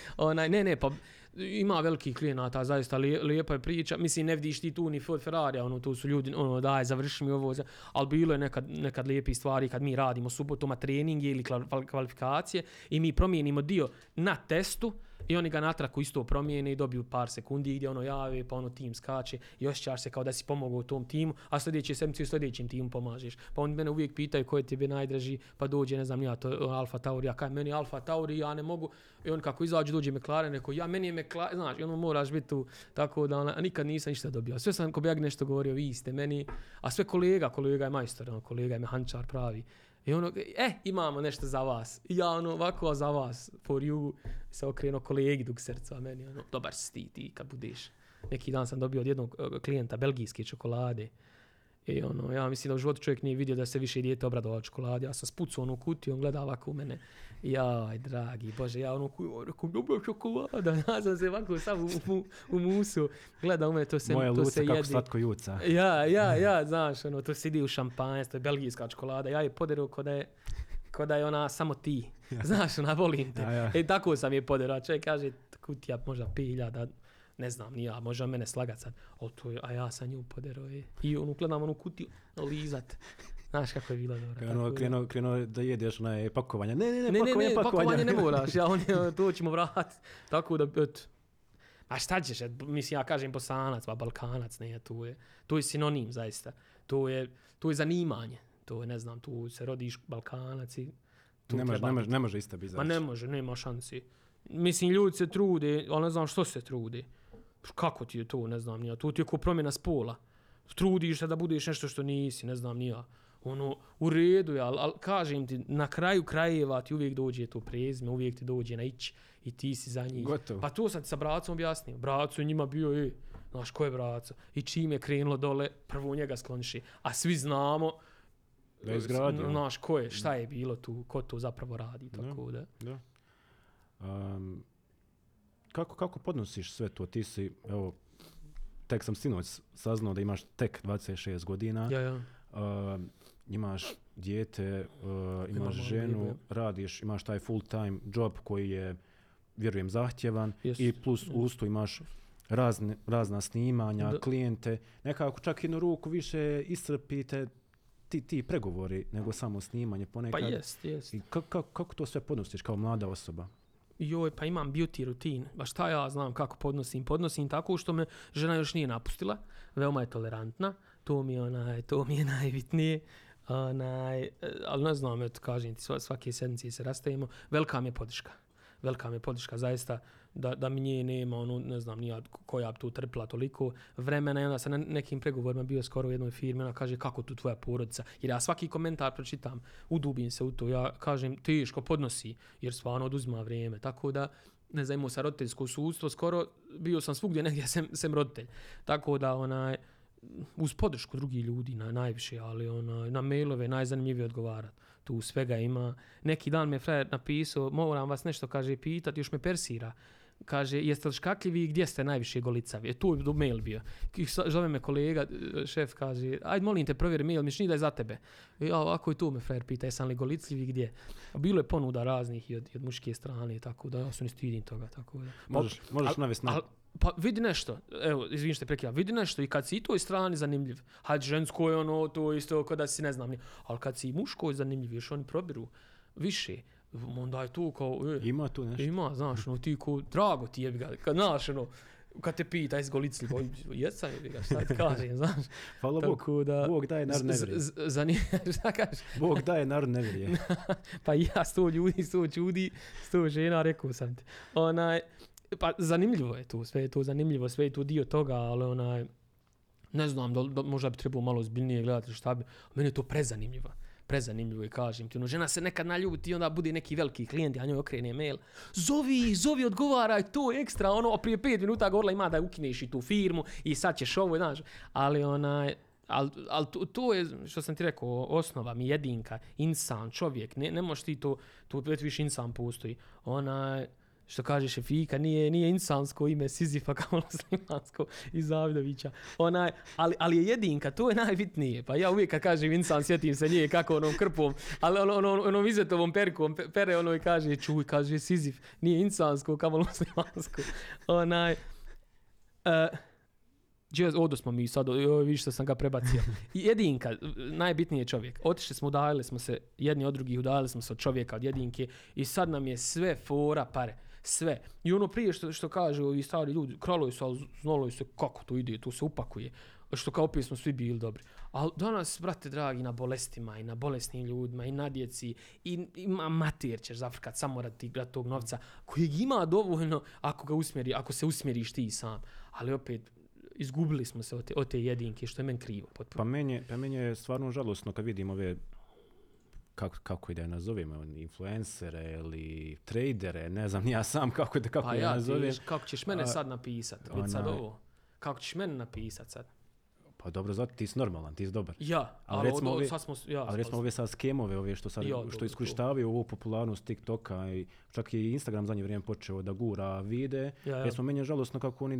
Ne, pa ima velikih klijenata, zaista lijepa je priča, mislim, ne vidiš ti tu ni Ford Ferrarija, ono, tu su ljudi, ono, daj, završi mi ovo, ali bilo je nekad lijepi stvari kad mi radimo subotoma treninge ili kvalifikacije i mi promijenimo dio na testu i oni ga natraku isto promijene i dobiju par sekundi gdje ono jave pa ono tim skače i osjećaš se kao da si pomogao tom timu, a sljedeće sedmice u sljedećem timu pomažeš. Pa oni mene uvijek pitaju ko je tebi najdraži, pa dođe ne znam ja to Alfa Tauri, a kaj meni Alfa Tauri, ja ne mogu, i on kako izađu dođe McLaren, rekao ja meni je McLaren, znaš, i ono moraš biti tu, tako da ona, nikad nisam ništa dobio. Sve sam ko bi ja nešto govorio, vi ste meni, a sve kolega je majstor, kolega je mehančar pravi. I ono, imamo nešto za vas. I ja ono, ovako, za vas, for you, se okrenu kolegi dug srca, a meni ono, dobar si ti kad budeš. Neki dan sam dobio od jednog klijenta belgijske čokolade. I ono, ja mislim da u životu čovjek nije vidio da se više dijete obradovao čokolade. Ja sam spucao ono kutiju, on gleda ovako u mene. Jaj, dragi Bože, ja ono, rekao, dobra čokolada. Ja sam se ovako sam u musu. Gleda u mene, to se jedi. Moja luca kako slatko juca. Ja, znaš, ono, to se ide u šampanjac, to je belgijska čokolada. Ja je poderao ko da je ona samo ti. Znaš, ona, volim te. Tako sam je poderao. Čovjek kaže, kutija možda 5.000, ne znam, ni ja, možda mene slagat sad, a ja sam nju poderao i ono, gledam onu kutiju, lizat. Znaš kako je bila dobra. Krenuo da jedeš na pakovanje. Ne, pakovanje ne moraš, ja to ćemo vratiti. Tako da, eto. A šta ćeš, mislim, ja kažem Bosanac, ba Balkanac, ne, to je sinonim zaista. To je zanimanje, to je, ne znam, tu se rodiš Balkanac i tu treba. Ne može ista biti. Ma ne može, nema šansi. Mislim, ljudi se trude, ali ne znam što se trude. Kako ti je to, ne znam, nija. To ti je ko promjena spola. Trudiš se da budeš nešto što nisi, ne znam, nija. Ono, u redu je, ali kažem ti, na kraju krajeva ti uvijek dođe to prezme, uvijek ti dođe na ić i ti si za njih. Gotovo. Pa to sam ti sa Bracom objasnio. Braco je njima bio, znaš ko je Braco? I čim je krenulo dole, prvo njega skloniši. A svi znamo, znaš ko je, šta je bilo tu, ko to zapravo radi, tako da. Da. Kako podnosiš sve to? Ti si, evo, tek sam sinoć saznao da imaš tek 26 godina, imaš dijete, imaš ženu, radiš, imaš taj full time job koji je, vjerujem, zahtjevan, i plus usto imaš razna snimanja, klijente, nekako čak jednu ruku više iscrpite ti pregovori nego samo snimanje ponekad. Pa jest. I kako to sve podnosiš kao mlada osoba? Joj, pa imam beauty rutin, ba šta ja znam kako podnosim? Podnosim tako što me žena još nije napustila, veoma je tolerantna, to mi je najbitnije, ali ne znam, eto kažem ti, svake sedmice se rastavimo, velika mi je podrška zaista, da mi nje nema, ono, ne znam, nija koja bi tu trpila toliko vremena, i onda sam na nekim pregovorima bio skoro u jednoj firmi, ona kaže kako tu tvoja porodica, jer ja svaki komentar pročitam, udubim se u to, ja kažem teško podnosi, jer stvarno oduzima vrijeme, tako da, ne znam, imao sam roditeljsko sustvo, skoro bio sam svugdje negdje sem roditelj, tako da, uz podršku drugih ljudi najviše, ali na mailove najzanimljivije odgovarati. Tu svega ima. Neki dan me frajer napisao, moram vas nešto, kaže, pitati, još me persira. Kaže, jeste li škakljivi i gdje ste najviše golicavi? Tu je mail bio. Zove me kolega, šef, kaže, ajde molim te provjeri mail, mišni da je za tebe. Ako je tu me frajer pita, jesam li golicljivi i gdje? Bilo je ponuda raznih i od muške strane, tako da ja se ne stidim toga. Možeš navesti na... Pa vidi nešto, evo, izvini što je prekida, vidi nešto i kad si i toj strani zanimljiv, hajde žensko je ono, to isto kada si ne znam, ali kad si i muško zanimljiv, još oni probiru više, onda je tu kao... Ima tu nešto. Ima, znaš, no ti ko, drago ti jebi ga, znaš, ono, kad te pita, jesi golicljiv, jeca jebi ga, šta ti kažem, znaš. Hvala Bogu, Bog daje narod ne vrije. Šta kažeš? Bog daje narod ne vrije. Pa ja, 100 ljudi, 100 žena, rekao sam ti. Pa zanimljivo je tu, sve je to zanimljivo, sve je tu dio toga, ali ne znam, možda bi trebao malo ozbiljnije gledati šta bi, meni je to prezanimljivo i kažem ti, žena se nekad naljuti i onda bude neki veliki klijent, a njoj okrene mail, zovi, odgovaraj, to je ekstra, prije 5 minuta govorila ima da ukineš i tu firmu i sad ćeš ovo, znaš, ali ali to je, što sam ti rekao, osnova, mi jedinka, insan, čovjek, ne možeš ti to već insan postoji, što kaže Šefika, nije insansko ime Sizifa kao muslimansko i Zavidovića. Ali je jedinka, to je najbitnije. Pa ja uvijek kad kažem insan, sjetim se nje kako onom krpom, ali onom izvetovom perkom, pere i kaže, čuj, kaže Sizif, nije insansko kao muslimansko. Odo smo mi sad, vidiš što sam ga prebacio. Jedinka, najbitniji je čovjek. Otišli smo, udaljili smo se jedni od drugih, udaljili smo se od čovjeka, od jedinke i sad nam je sve fora pare. Sve. I prije što kaže ovi stari ljudi, kraloj su, ali znalo se kako to ide, to se upakuje. Što kao opet smo svi bili dobri. Ali danas, brate dragi, na bolestima i na bolesnim ljudima i na djeci i mater ćeš zafrkat samo rad tog novca kojeg ima dovoljno ako se usmjeriš ti sam. Ali opet, izgubili smo se od te jedinke, što je meni krivo. Pa meni je stvarno žalosno kad vidim ove, kako da je nazovemo, influencere ili tradere, ne znam ja sam kako da je nazovem. Kako ćeš mene sad napisat? Kako ćeš mene napisat sad? Pa dobro, zato ti si normalan, ti si dobar. Ja, ali recimo ove sad skemove, ove što iskorištavaju ovu popularnost TikToka, čak i Instagram zadnje vrijeme počeo da gura vide, recimo meni je žalosno kako oni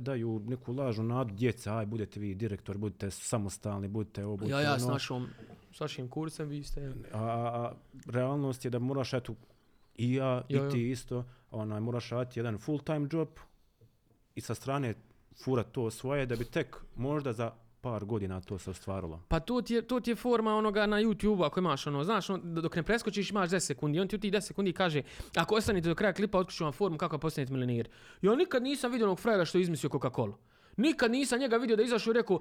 daju neku lažnu nadu djeca, aj budete vi direktor, budete samostalni, budete ovo, budete ono. Ja, s našim kursem vi ste. A realnost je da moraš, eto, i ja, i ti isto, moraš raditi jedan full time job i sa strane fura to svoje, da bi tek možda za par godina to se ostvarilo. Pa to ti je forma onoga na YouTube-u, ako imaš znaš, dok ne preskočiš imaš 10 sekundi, on ti u tih 10 sekundi kaže, ako ostanete do kraja klipa, otkriću vam formu kako postanete milioner. Ja nikad nisam vidio onog frajera što je izmislio Coca-Cola. Nikad nisam njega vidio da izašao i rekao,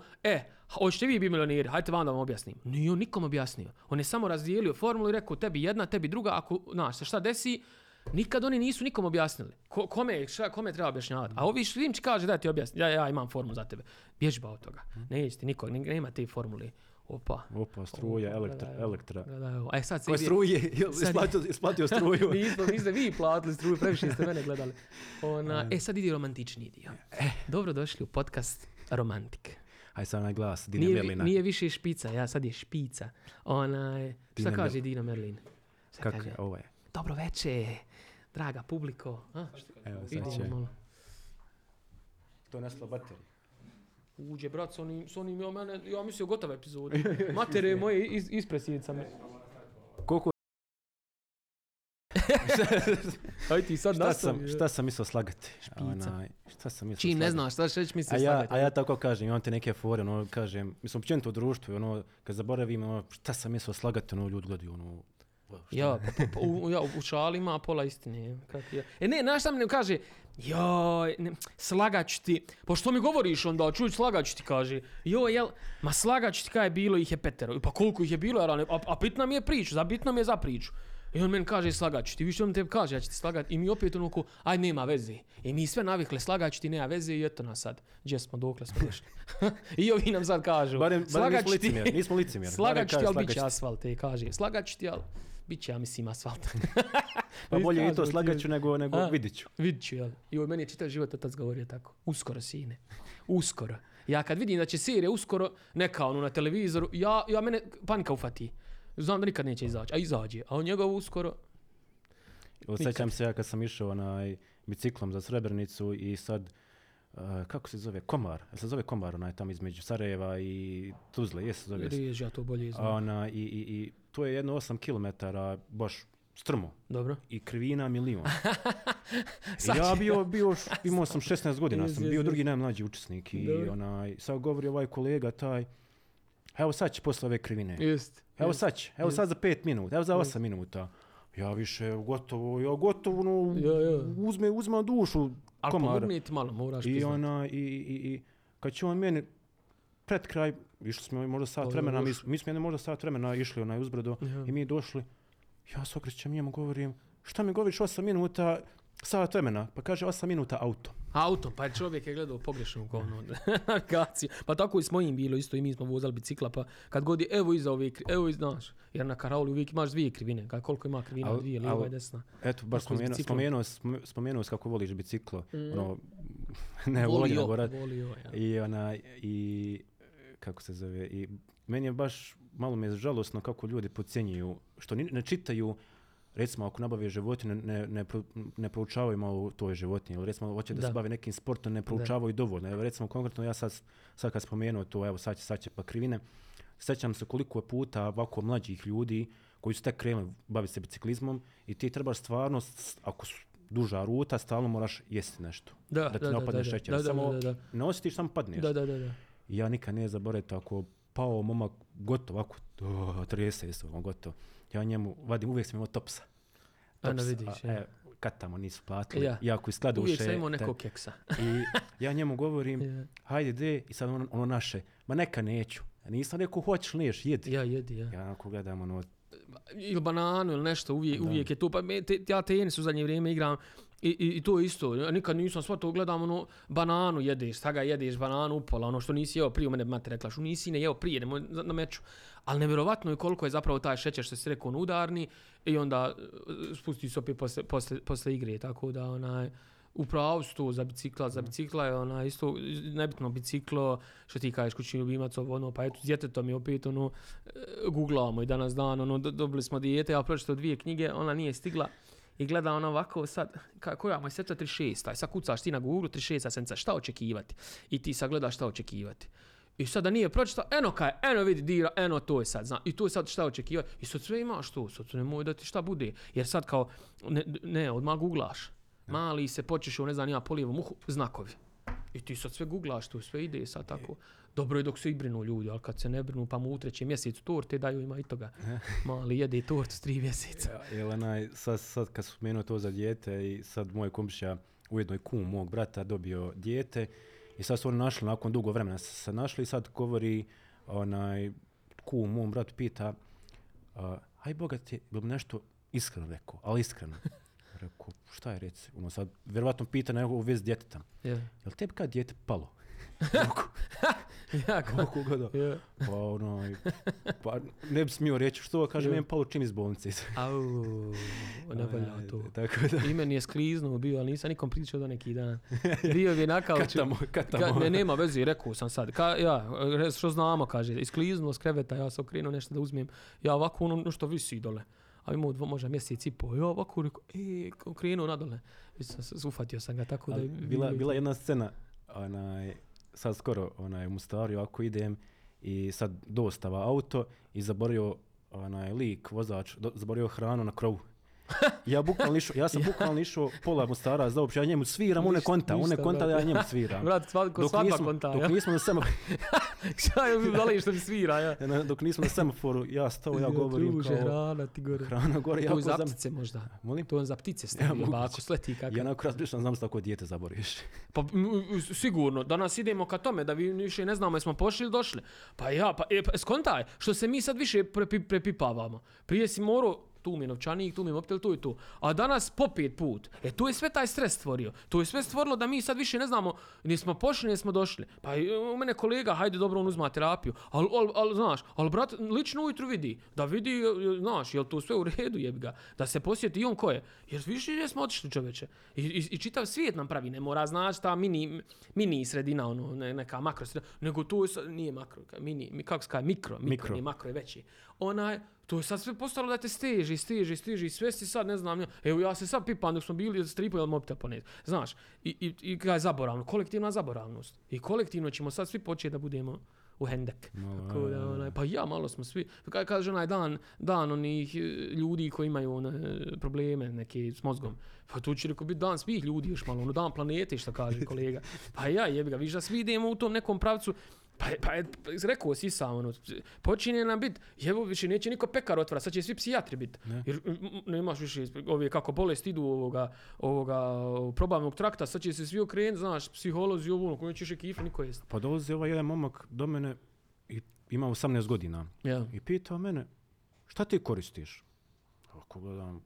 hoćete vi biti milioneri, hajte vam da vam objasnim. Nije on nikom objasnio. On je samo razdijelio formulu i rekao, tebi jedna, tebi druga, ako, znaš, se šta desi. Nikad oni nisu nikom objasnili. Kome treba objašnjavati? A ovi što im će kaže, daj ti objasni, ja imam formu za tebe. Bježba od toga. Neće ti nikog, nema te formule. Opa, struja, elektra. Koje struje? Isplatio struju? Niste vi platili struju, previše ste mene gledali. Sad ide romantični dio. Dobro došli u podcast Romantik. Aj sad onaj glas, Dina Merlina. Nije više Špica, sad je Špica. Šta kaže Dino Merlin? Šta kaže? Ovo je. Dobro večer, draga publiko. Evo, sad će. To je neslo baterije. Uđe, brat, s onim ja mislio gotove epizode. Matere moje ispresjeca me. Koliko... Šta sam mislio slagati? Špica. Čim ne znaš, šta ćeš mislio slagati? A ja tako kažem, imam te neke fore, kažem, mislim, općenito u društvu, kad zaboravim, šta sam mislio slagati, ljudi gledaju, u šalima pola istine. Ne, znaš šta mi kaže, slagaću ti, pa što mi govoriš onda, čuj, slagaću ti, kaže, ma slagaću ti kaj je bilo, ih je petero, pa koliko ih je bilo, a bitna mi je priča, bitna mi je za priču. I on meni kaže, slagaću ti, viš on te kaže, ja ću ti slagati, i mi opet onako, aj nema veze, i mi sve navikle, slagaću ti, nema veze, i eto nas sad, gdje smo, dokle smo došli. I ovi nam sad kažu, nismo licimjeri, slagaću ti, ali bit će asfalt, i kaže, slagaću ti, ali bit će, ja mislim, asfalt. Pa bolje i to slagaću nego vidit ću. Vidit ću, jel? I meni je čitav život otac govorio tako, uskoro sine, uskoro. Ja kad vidim da će serija uskoro neka ono na televizoru, ja mene panika ufati. Znam da nikad neće izaći, a izađe, a on njegov uskoro... Osjećam se ja kad sam išao biciklom za Srebrenicu i sad, kako se zove, Komar, se zove Komar onaj tam između Sarajeva i Tuzle, jesi se zove? Rijež, ja to bolje znam. I to je jedno 8 kilometara, baš strmo. Dobro. I krivina milion. Ja imao sam 16 godina, sam bio drugi najmlađi učesnik i sad govori ovaj kolega taj, evo sad će posle ove krivine. Evo sad za 5 minuta, evo za 8 minuta. Ja više gotovo no, uzme dušu komara. Ali pomogne ti malo, moraš priznati. I kad će on meni, pred kraj, išli smo možda sat vremena, mi smo jedne možda sat vremena išli uzbrdo i mi došli, ja se okrećem njemu, govorim, šta mi govoriš 8 minuta, sat vremena, pa kaže 8 minuta autom. Autom, pa čovjek je gledao pogrešnu govnu navigaciju. Pa tako i s mojim bilo isto i mi smo vozali bicikla, pa kad god je evo iza ove krivine, evo znaš, jer na karauli uvijek imaš dvije krivine, koliko ima krivina, dvije, lijeva i desna. Eto, baš spomenuo si kako voliš biciklo, ono, ne volio, volio, ja. I kako se zove, i meni je baš malo mi je žalosno kako ljudi podcijenjuju, što ne čitaju. Recimo, ako nabave životinje, ne proučavaju malo toj životinje. Ili recimo, hoće da se bave nekim sportom, ne proučavaju dovoljno. Evo, recimo, konkretno ja sad kad spomenuo to, evo sad će pa krivine, sjećam se koliko je puta ovako mlađih ljudi koji su tek krenuli baviti se biciklizmom i ti trebaš stvarno, ako su duža ruta, stalno moraš jesti nešto. Da ti ne opadne šećer. Ne osjetiš, samo padneš. Ja nikad ne zaboravim ako... pao momak, gotovo, ovako, trese se, gotovo. Ja njemu vadim, uvijek sam imao topsa. Ano vidiš, ja. Kad tamo nisu platili, jako iskladuše. Uvijek sam imao nekog keksa. I ja njemu govorim, hajde, de, i sad ono naše, ma neka neću. Nisam rekao, hoćeš, neš, jedi. Ja, jedi, ja. Ja onako gledam, ono... ili bananu, ili nešto, uvijek je to. Pa ja tenis u zadnje vrijeme igram i to je isto. Nikad nisam sva to gledam, ono, bananu jedeš, sada jedeš bananu upola, ono što nisi jeo prije, u mene bi mate rekla, što nisi ne jeo prije, nemoj na meču. Ali nevjerovatno je koliko je zapravo taj šećer što se rekao udarni i onda spusti se opet posle igre, tako da onaj... Upravo su to za bicikla je ona isto nebitno biciklo, što ti kažeš kućni ljubimac, ono, pa eto, s djetetom je opet, ono, googlavamo i danas dan, ono, dobili smo dijete, ja pročitao 2 knjige, ona nije stigla i gleda ona ovako sad, koja moj seta 36, sad kucaš ti na Google 36, sam šta očekivati i ti sad gledaš šta očekivati. I sad da nije pročitao, eno kaj, eno vidi dira, eno to je sad, zna, i to je sad šta očekivati i sad sve imaš to, sad nemoj da ti šta bude, jer sad kao, ne, odmah googlaš. Mali se počeš, ne znam, ja po lijevom uhu, znakovi. I ti sad sve googlaš, tu sve ide sad tako. Dobro je dok se i brinu ljudi, ali kad se ne brinu, pa mu u 3. mjesecu torte daju, ima i toga. Mali jede tortu s 3 mjeseca. Sad kad su spomenuo to za dijete i sad moj komšija, ujedno i kum mog brata, dobio dijete i sad su oni našli, nakon dugo vremena se našli i sad govori, kum mom bratu pita, aj bogati, bilo bi nešto iskreno rekao, ali iskreno. Rekao, šta je reci? Ono sad, vjerovatno pita na nekog vez djetetam. Jel tebi kada djete palo? Jako gledao. Pa ne bi smio reći što, kaže, meni palo čim iz bolnice. Au, ne valja to. I meni je skliznuo bio, ali nisam nikom pričao do neki dan. Bio bi na kauču. Katamo. Ne, nema veze, rekao sam sad. Što znamo, kaže, iskliznuo s kreveta, ja sam okrenuo nešto da uzmem. Ja ovako ono što visi dole. A imao možda mjesec i po, ja ovako rekao, krenuo nadole. Ufatio sam ga tako da... Bila jedna scena, sad skoro u Mostaru, ovako idem i sad dostava auto i zaborio lik, vozač, zaborio hranu na krovu. Ja sam bukvalno išao pola Mostara zaopće, ja njemu sviram, on ne konta da ja njemu sviram. Brat, svaka konta. Dok nismo na semaforu... Šta je bilo što mi svira, ja? Dok nismo na semaforu, ja govorim kao... Druže, hrana ti gore. Hrana gore, jako... To je za ptice možda. Molim? To je za ptice stavio, bako, sleti kako. Ja nekako razmišljam, znam se tako dijete zaboriš. Pa, sigurno, danas idemo ka tome, da vi više ne znamo, jesmo pošli ili došli. Pa ja, skontaj, što se mi sad više prepipavamo. Prije si morao tu mi je novčanik, tu mi je mobitel, tu i tu. A danas po 5 puta. E tu je sve taj stres stvorio. Tu je sve stvorilo da mi sad više ne znamo, nismo pošli, nismo došli. Pa u mene kolega, hajde dobro, on uzma terapiju. Ali znaš, ali brat lično ujutru vidi. Da vidi, znaš, jel to sve u redu jebi ga. Da se posjeti i on ko je. Jer više jesmo otišli čoveče. I čitav svijet nam pravi. Ne mora znaš ta mini sredina, ono, neka makro sredina. Nego tu je, nije makro, mini, kako se kaje, mikro, nije makro, je veći. Onaj, to je sad sve postalo da te steži i sve si sad, ne znam, evo ja se sad pipam dok smo bili stripali od mobita poneti. Znaš, i kada je zaboravno, kolektivna zaboravnost. I kolektivno ćemo sad svi početi da budemo u hendek. Pa ja, malo smo svi, kaže onaj dan onih ljudi koji imaju probleme neke s mozgom. Pa tu će reko biti dan svih ljudi još malo, ono dan planete što kaže kolega. Pa ja jebi ga, viš da svi idemo u tom nekom pravcu. Pa je, rekao si sam, ono, počinje nam biti, jevo više neće niko pekar otvara, sad će svi psijatri biti, jer nemaš više, ove kako bolest idu ovoga probavnog trakta, sad će se svi okrenuti, znaš, psiholozi, ovo, koji nećeš je kifli, niko jesti. Pa dolazi ovaj jedan momak do mene, ima 18 godina, i pitao mene, šta ti koristiš? Ako gledam,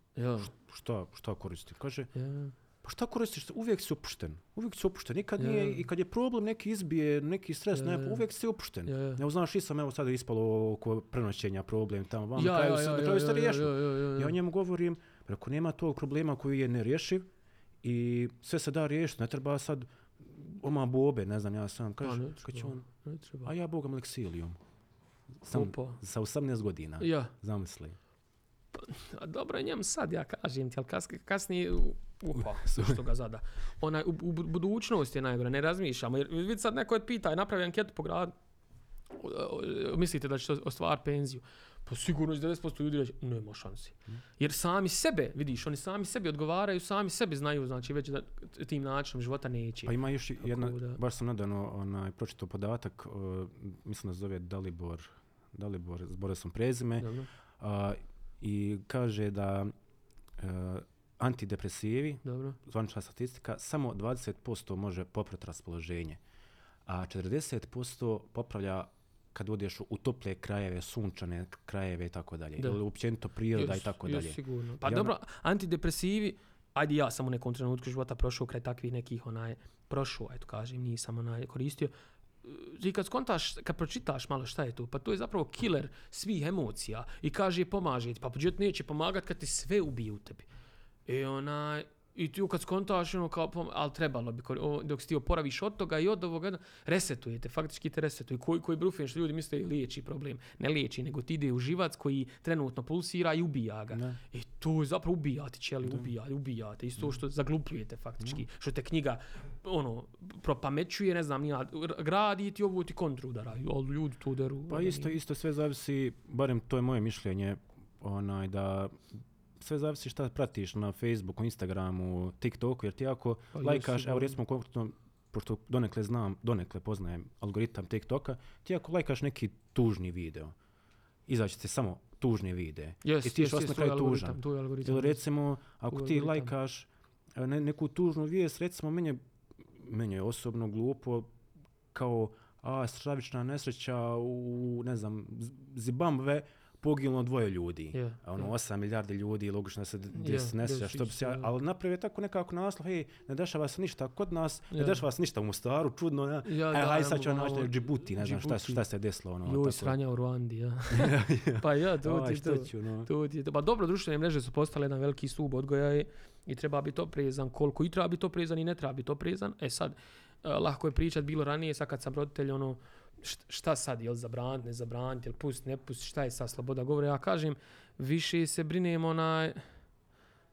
šta koristim? Kaže, pa šta koristiš? Uvijek si opušten. Nikad nije, i kad je problem neki izbije, neki stres, uvijek si opušten. Evo znaš, i sam evo sada ispalo oko prenoćenja problem tamo, vam na kraju ste riješili. Ja o njemu govorim, ako nema tog problema koji je nerješiv i sve se da riješiti, ne treba sad oma bobe, ne znam, ja sam kažem, a ja bogam leksilijom. Sam sa 18 godina, zamisli. Dobro je njem sad, ja kažem ti, ali kasnije, upa, što ga zada. U budućnosti je najgore, ne razmišljamo. Jer vidi sad, neko je pita, je napravio anketu po gradu, mislite da će ostvariti penziju? Pa sigurno 90% ljudi reći, nema šansi. Jer sami sebe, vidiš, oni sami sebi odgovaraju, sami sebi znaju, znači već da tim načinom života neće. Pa ima još jedna, baš sam nedavno pročitao podatak, mislim da se zove Dalibor, zborio sam prezime, i kaže da antidepresivi, zvanična statistika, samo 20% može popraviti raspoloženje, a 40% popravlja kad odeš u tople krajeve, sunčane krajeve i tako dalje, ili općenito priroda i tako dalje. Pa dobro, antidepresivi, ajde ja sam u nekom trenutku života prošao kraj takvih nekih, nisam koristio. I kad skontaš, kad pročitaš malo šta je to, pa to je zapravo killer svih emocija i kaže pomaže ti, pa budžet neće pomagat kad te sve ubije u tebi. I ti kad skontaš, ali trebalo bi, dok si ti oporaviš od toga i od ovoga, resetujete, faktički te resetuje. Koji brufin što ljudi misle liječi problem, ne liječi, nego ti ide u živac koji trenutno pulsira i ubija ga. I to je zapravo ubijate, isto što zaglupljujete faktički, što te knjiga propamećuje, ne znam, nija, gradi ti ovo ti kontrudaraju, ali ljudi to deru. Pa isto sve zavisi, barem to je moje mišljenje, da... Sve zavisi šta pratiš na Facebooku, Instagramu, TikToku, jer ti ako lajkaš, evo recimo konkretno, pošto donekle poznajem algoritam TikToka, ti ako lajkaš neki tužni video, izaći se samo tužni video, i ti što na kraju tužan. Ili recimo, ako ti lajkaš neku tužnu vijest, recimo meni je osobno glupo kao, stravična nesreća u, ne znam, Zimbabve, pogilno 2 ljudi, 8 milijardi ljudi, logično da se nesreća, ali naprave tako nekako naslov, hej, ne dešava se ništa kod nas, ne dešava se ništa u Mostaru, čudno, hajde sad ćemo naći Džibuti, ne znam šta se desilo. Joj, sranja u Ruandi, ja. Pa ja, to ti je to. Pa dobro, društvene mreže su postale jedan veliki sub odgoja i treba biti oprezan, koliko i treba biti oprezan i ne treba biti oprezan. E sad, lahko je pričat, bilo ranije, sad kad sam roditelj, šta sad, jel zabraniti, ne zabraniti, jel pustiti, ne pustiti, šta je sad sloboda govora, ja kažem, više se brinemo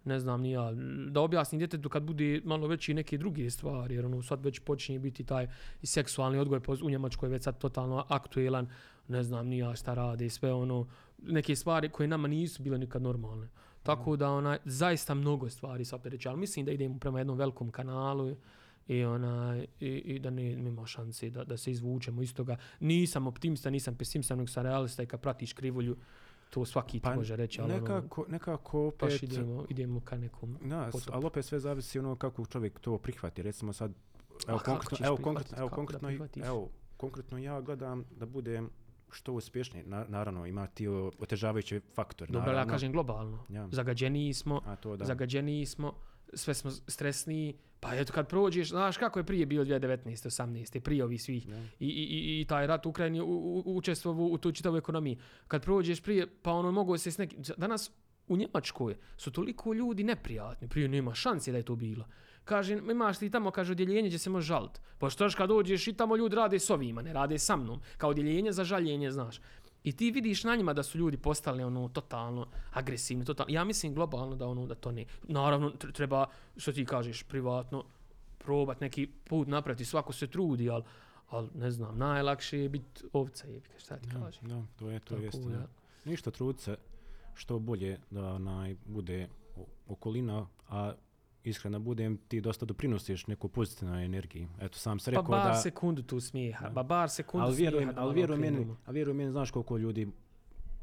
ne znam ni ja, da objasnim djetetu kad bude malo veći neke druge stvari, jer sad već počinje biti taj seksualni odgoj, u Njemačkoj je već sad totalno aktuelan, ne znam ni ja šta rade i sve neke stvari koje nama nisu bile nikad normalne. Tako da zaista mnogo stvari sad reći, ali mislim da idemo prema jednom velikom kanalu, i da nema šanse da se izvučemo iz toga. Nisam optimista, nisam pesimista, nego sam realista i kad pratiš krivulju, to svaki ti može reći. Nekako opet... idemo ka nekom potopu. Ali opet sve zavisi kako čovjek to prihvati. Recimo sad, evo konkretno ja gledam da budem što uspješniji, naravno ima ti otežavajući faktor. Dobro, ja kažem globalno. Ja. Zagađeniji smo, sve smo stresniji, pa eto kad prođeš, znaš kako je prije bio 2019. 18. prije ovih svih ja. I taj rat u Ukrajini učestvovao u tu čitavu ekonomiji. Kad prođeš prije, pa ono mogu se s nekim, danas u Njemačkoj su toliko ljudi neprijatni, prije nema šanse da je to bilo. Kaže, imaš ti tamo, kaže, odjeljenje gdje se može žaliti. Pa što kad dođeš i tamo ljudi rade s ovima, ne rade sa mnom. Kao odjeljenje za žaljenje, znaš. I ti vidiš na njima da su ljudi postali ono totalno agresivni, totalno. Ja mislim globalno da ono da to ne. Naravno treba, što ti kažeš, privatno probat neki put napraviti, svako se trudi, ali ne znam, najlakše je biti ovca, jebika, šta ti kažeš. Da, to je istina. Ja. Ništa, trud se što bolje da bude okolina, a iskreno budem, ti dosta doprinosiš neku pozitivnu energiju. Eto, sam se rekao da... Pa bar sekundu tu smijeha, da. Ali vjerujem meni, znaš koliko ljudi,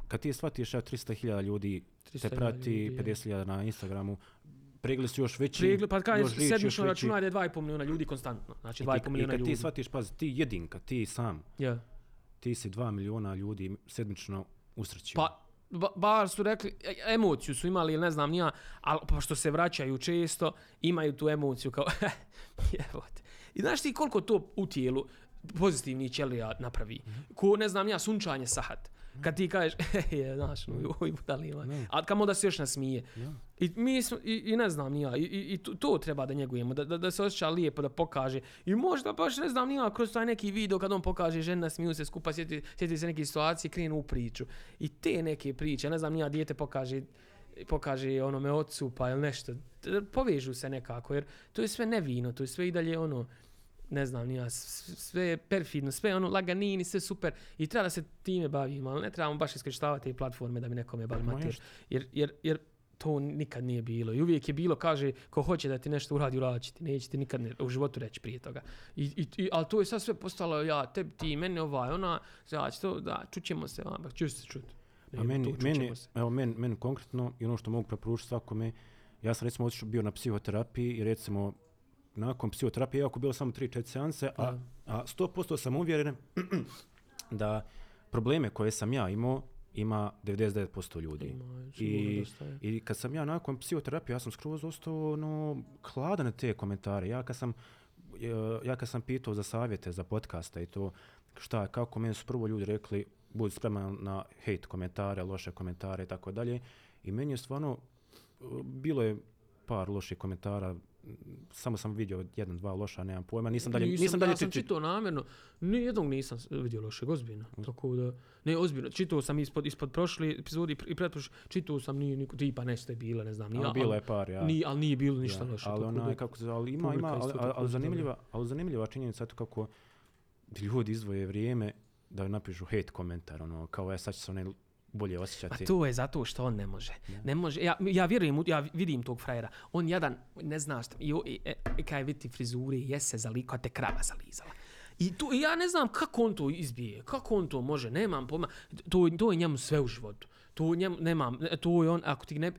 kad ti shvatiš, 300.000 ljudi te prati, 50.000 na Instagramu, pregled su još veći, pa kada sedmično računa je 2,5 miliona ljudi konstantno. Znači 2,5 miliona ljudi. I kad ti shvatiš, pazi, ti jedinka, ti sam, yeah. Ti si 2 miliona ljudi sedmično usrećio. Bar su rekli, emociju su imali ili ne znam nija, ali pošto se vraćaju često, imaju tu emociju kao jebote. I znaš ti koliko to u tijelu pozitivni ćelija napravi? Ko ne znam nija, sunčanje sahat. Kad ti kažeš, znaš, joj budalima. A kamo da se još nasmije. I mi smo, i ne znam nija, i to treba da njegujemo, da se osjeća lijepo, da pokaže. I možda baš ne znam nija, kroz taj neki video kad on pokaže žena, smiju se skupa, sjeti se neke situacije, krenu u priču. I te neke priče, ne znam nija, dijete pokaže onome ocu pa ili nešto. Povežu se nekako, jer to je sve nevino, to je sve i dalje ono... Ne znam, nija, sve je perfidno, sve ono laganini, sve super i treba da se time bavimo, ali ne trebamo baš iskorištavati platforme da bi nekom je bali mater, jer to nikad nije bilo i uvijek je bilo, kaže, ko hoće da ti nešto uradi ti, neće ti nikad u životu reći prije toga. Ali to je sad sve postalo ja, tebi, ti, mene, ona, znači to, da, čućemo se, ću se čuti. A meni konkretno i ono što mogu preporučiti svakome, ja sam recimo bio na psihoterapiji i recimo nakon psihoterapije, iako bilo samo 3-4 seanse, a 100% sam uvjeren da probleme koje sam ja imao, ima 99% ljudi. I kad sam ja nakon psihoterapije, ja sam skroz ostao hladan na te komentare. Ja kad sam pitao za savjete, za podcasta i to, kako meni su prvo ljudi rekli, budi spreman na hejt komentare, loše komentare i tako dalje. I meni je stvarno, bilo je par loših komentara, samo sam vidio 1-2 loša, nemam pojma, nisam dalje čitao. Ja sam čitao namjerno, nijednog nisam vidio lošeg, ozbiljno. Tako da, ne, ozbiljno, čitao sam ispod prošli epizodi i pretprošli, čitao sam niko, tipa nešto je bilo, ne znam. Bilo je par, ja. Ali nije bilo ništa loše. Ali zanimljiva činjenica je to kako ljudi izdvoje vrijeme da napišu hate komentar, ono, kao ja sad ću se onaj bolje osjećati. A to je zato što on ne može. Yeah. Ne može. Ja vjerujem, ja vidim tog frajera. On jadan, ne znaš, kaj vidi frizure, jese zaliko, a te krava zalizala. I ja ne znam kako on to izbije, kako on to može, nemam pojma. To je njemu sve u životu. To je on, ako ti ne...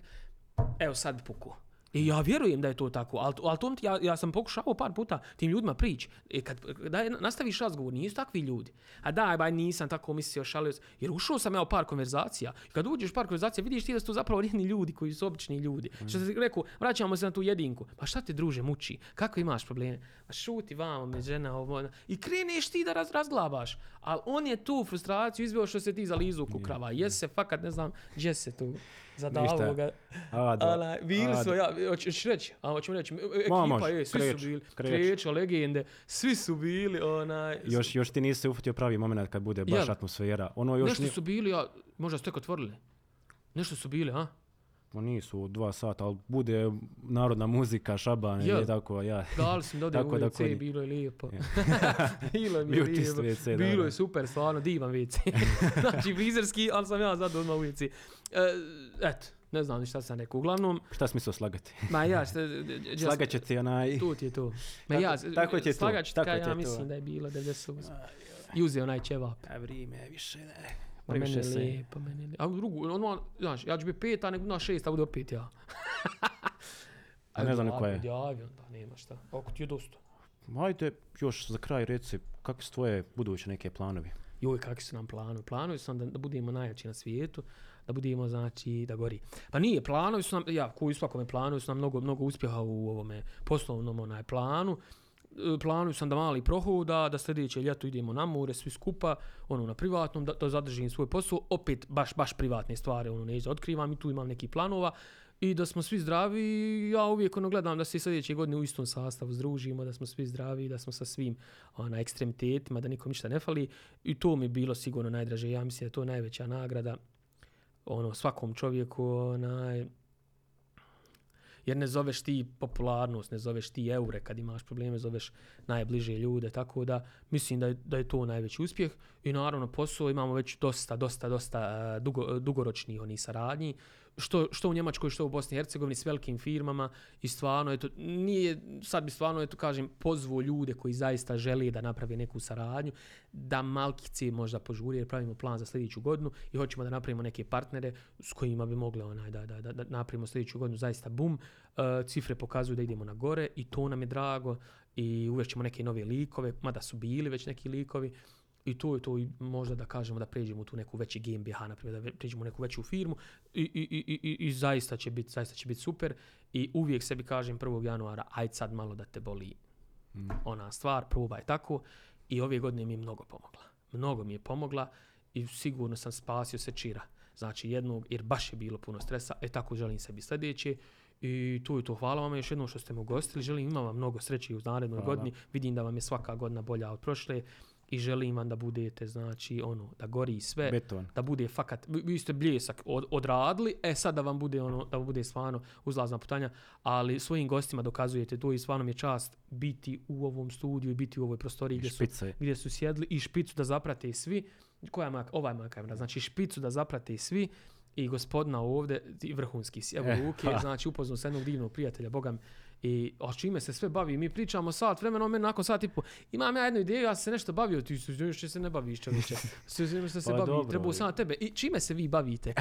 Evo sad bi pukao. I ja vjerujem da je to tako, ali to ja sam pokušao par puta tim ljudima prići. Kad nastaviš razgovor, nisu takvi ljudi. A nisam tako mislio, šalio sam. Jer ušao sam ja u par konverzacija. I kad uđeš u par konverzacija, vidiš ti da su to zapravo jedni ljudi koji su obični ljudi. Što sam rekao, vraćamo se na tu jedinku. Pa šta te druže muči? Kako imaš probleme? Pa šuti vamo me žena. I kreneš ti da razglabaš. Ali on je tu frustraciju izveo što se ti zalizu kukrava. Jese, fakat ne znam gdje se tu zadavao ga. Hoćemo reći, ekipa je, svi su bili, krećo, legende, svi su bili, Još ti nisi ufatio pravi moment kad bude baš atmosfera. Nešto su bili, možda su tek otvorili. Nešto su bili, a? Nisu 2 sata, ali bude narodna muzika, šaban ili tako, ja. Da, ali sam dodio u WC, bilo je lijepo. Bilo je super, stvarno, divan WC. Znači, frizerski, ali sam ja zadao odmah u WC. Eto. Ne znam ni šta sam rekao, uglavnom... Šta smisla slagati? Slagat će ti onaj... Tu ti je to. Tako će to. Slagat će ti, ja mislim da je bilo 98. I uzeo onaj ćevap. A vrijeme, više ne. Previše se. Mene lijepo. A drugu, ono, znaš, ja ću biti 5, a nek na 6, a bude opet ja. A ne znam neko je. Odjavio, da nema šta. Ako ti je dosta. Ajde još za kraj reci, kakvi su tvoje buduće neke planovi? joj kakvi su nam planovi. Planovi su nam da budemo najjači na svijetu, da budemo, znači, da gori. Pa nije, planovi su nam, ja, koji su svakome planovi su nam mnogo uspjeha u ovome poslovnom planu. Planuju sam da mali prohoda, da sljedeće ljeto idemo na more, svi skupa, ono, na privatnom, da zadržim svoj posao, opet baš privatne stvari, ono, neću da otkrivam, i tu imam neki planova, i da smo svi zdravi. Ja uvijek, ono, gledam da se sljedeće godine u istom sastavu združimo, da smo svi zdravi, da smo sa svim na ekstremitetima, da nikom ništa ne fali, i to mi je bilo sigurno najdraže. Ja mislim da je to najveća nagrada, ono, svakom čovjeku, jer ne zoveš ti popularnost, ne zoveš ti eure kad imaš probleme, zoveš najbliže ljude, tako da mislim da je to najveći uspjeh. I naravno posao, imamo već dosta dugoročni oni saradnji, što u Njemačkoj, što u Bosni i Hercegovini, s velikim firmama, i stvarno, eto, nije, sad bi stvarno, eto, kažem, pozvao ljude koji zaista žele da naprave neku saradnju, da malkice možda požuri, jer pravimo plan za sljedeću godinu i hoćemo da napravimo neke partnere s kojima bi mogli da napravimo sljedeću godinu zaista bum. Cifre pokazuju da idemo na gore i to nam je drago, i uvešćemo neke nove likove, mada su bili već neki likovi. I to je to, i možda da kažemo da pređemo u tu neku veći GmbH, naprijed, da pređemo u neku veću firmu, i zaista će biti super. I uvijek sebi kažem 1. januara, aj sad malo da te boli ona stvar, probaj tako. I ove godine mi je mnogo pomogla. Mnogo mi je pomogla i sigurno sam spasio se čira. Znači jednog, jer baš je bilo puno stresa, tako želim sebi sljedeće. I tu je to, hvala vam još jednom što ste me ugostili. Želim vam mnogo sreće u narednoj godini. Vidim da vam je svaka godina bolja od prošle. I želim vam da budete, znači, ono, da gori sve, beton, da bude fakat, vi ste bljesak odradili, sad da vam bude, ono, da bude stvarno uzlazna putanja, ali svojim gostima dokazujete to, i stvarno mi je čast biti u ovom studiju i biti u ovoj prostoriji gdje su sjedli, i Špicu da zaprate svi, ovaj kamera, znači Špicu da zaprate svi, i gospodina ovdje, i vrhunski Luke, znači upoznao sa jednog divnog prijatelja, Boga mi, i o čime se sve bavi, mi pričamo sat vremena, meni nakon sat i po, imam ja jednu ideju, ja sam se nešto bavio, ti se ne baviš, čovječe, trebao sam na tebe, i čime se vi bavite,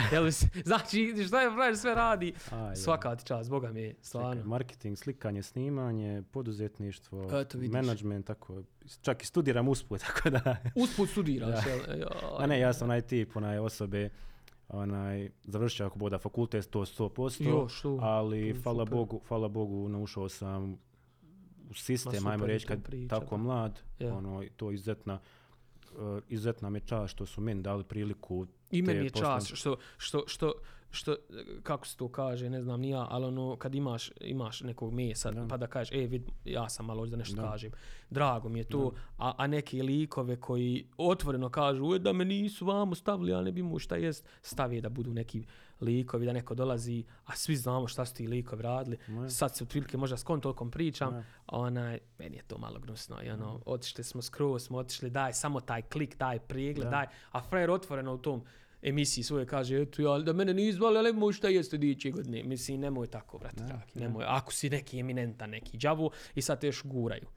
znači šta je pravi, sve radi, svaka ti čast, Boga mi je, stvarno. Marketing, slikanje, snimanje, poduzetništvo, menadžment, tako, čak i studiram usput, tako da. Usput studiraš, jel? A ne, ja sam osobe, završio ako boda fakultet, to 100%, ali hvala Bogu naušao sam u sistem, ajmo reći, kad tako mlad, to izuzetna mi je čast što su meni dali priliku. I meni je čast što kako se to kaže, ne znam ni ja, ali ono, kad imaš nekog mesa, pa da kažeš, vid, ja sam malo da nešto kažem, drago mi je to, a neke likove koji otvoreno kažu, da me nisu vamo stavili, ja ne bi mu šta jest, stavi da budu neki likovi, da neko dolazi, a svi znamo šta su ti likovi radili, sad se otprilike možda s kom tolkom pričam, meni je to malo gnusno, i ono, otišli smo skroz, daj samo taj klik, daj pregled, daj, a frajer otvoreno u tom emisiji svoje kaže, eto ja, da mene ne izvali, ali možda šta jeste dijeće godine. Mislim, nemoj tako, brate, dragi, nemoj. Ako si neki eminentan, neki đavo, i sad te još guraju.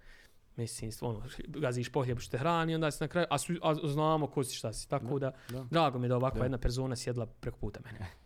Mislim, ono, gaziš pohljeb što te hrani, onda si na kraju, a znamo ko si, šta si. Tako da, drago mi je da ovakva jedna persona sjedla preko puta mene.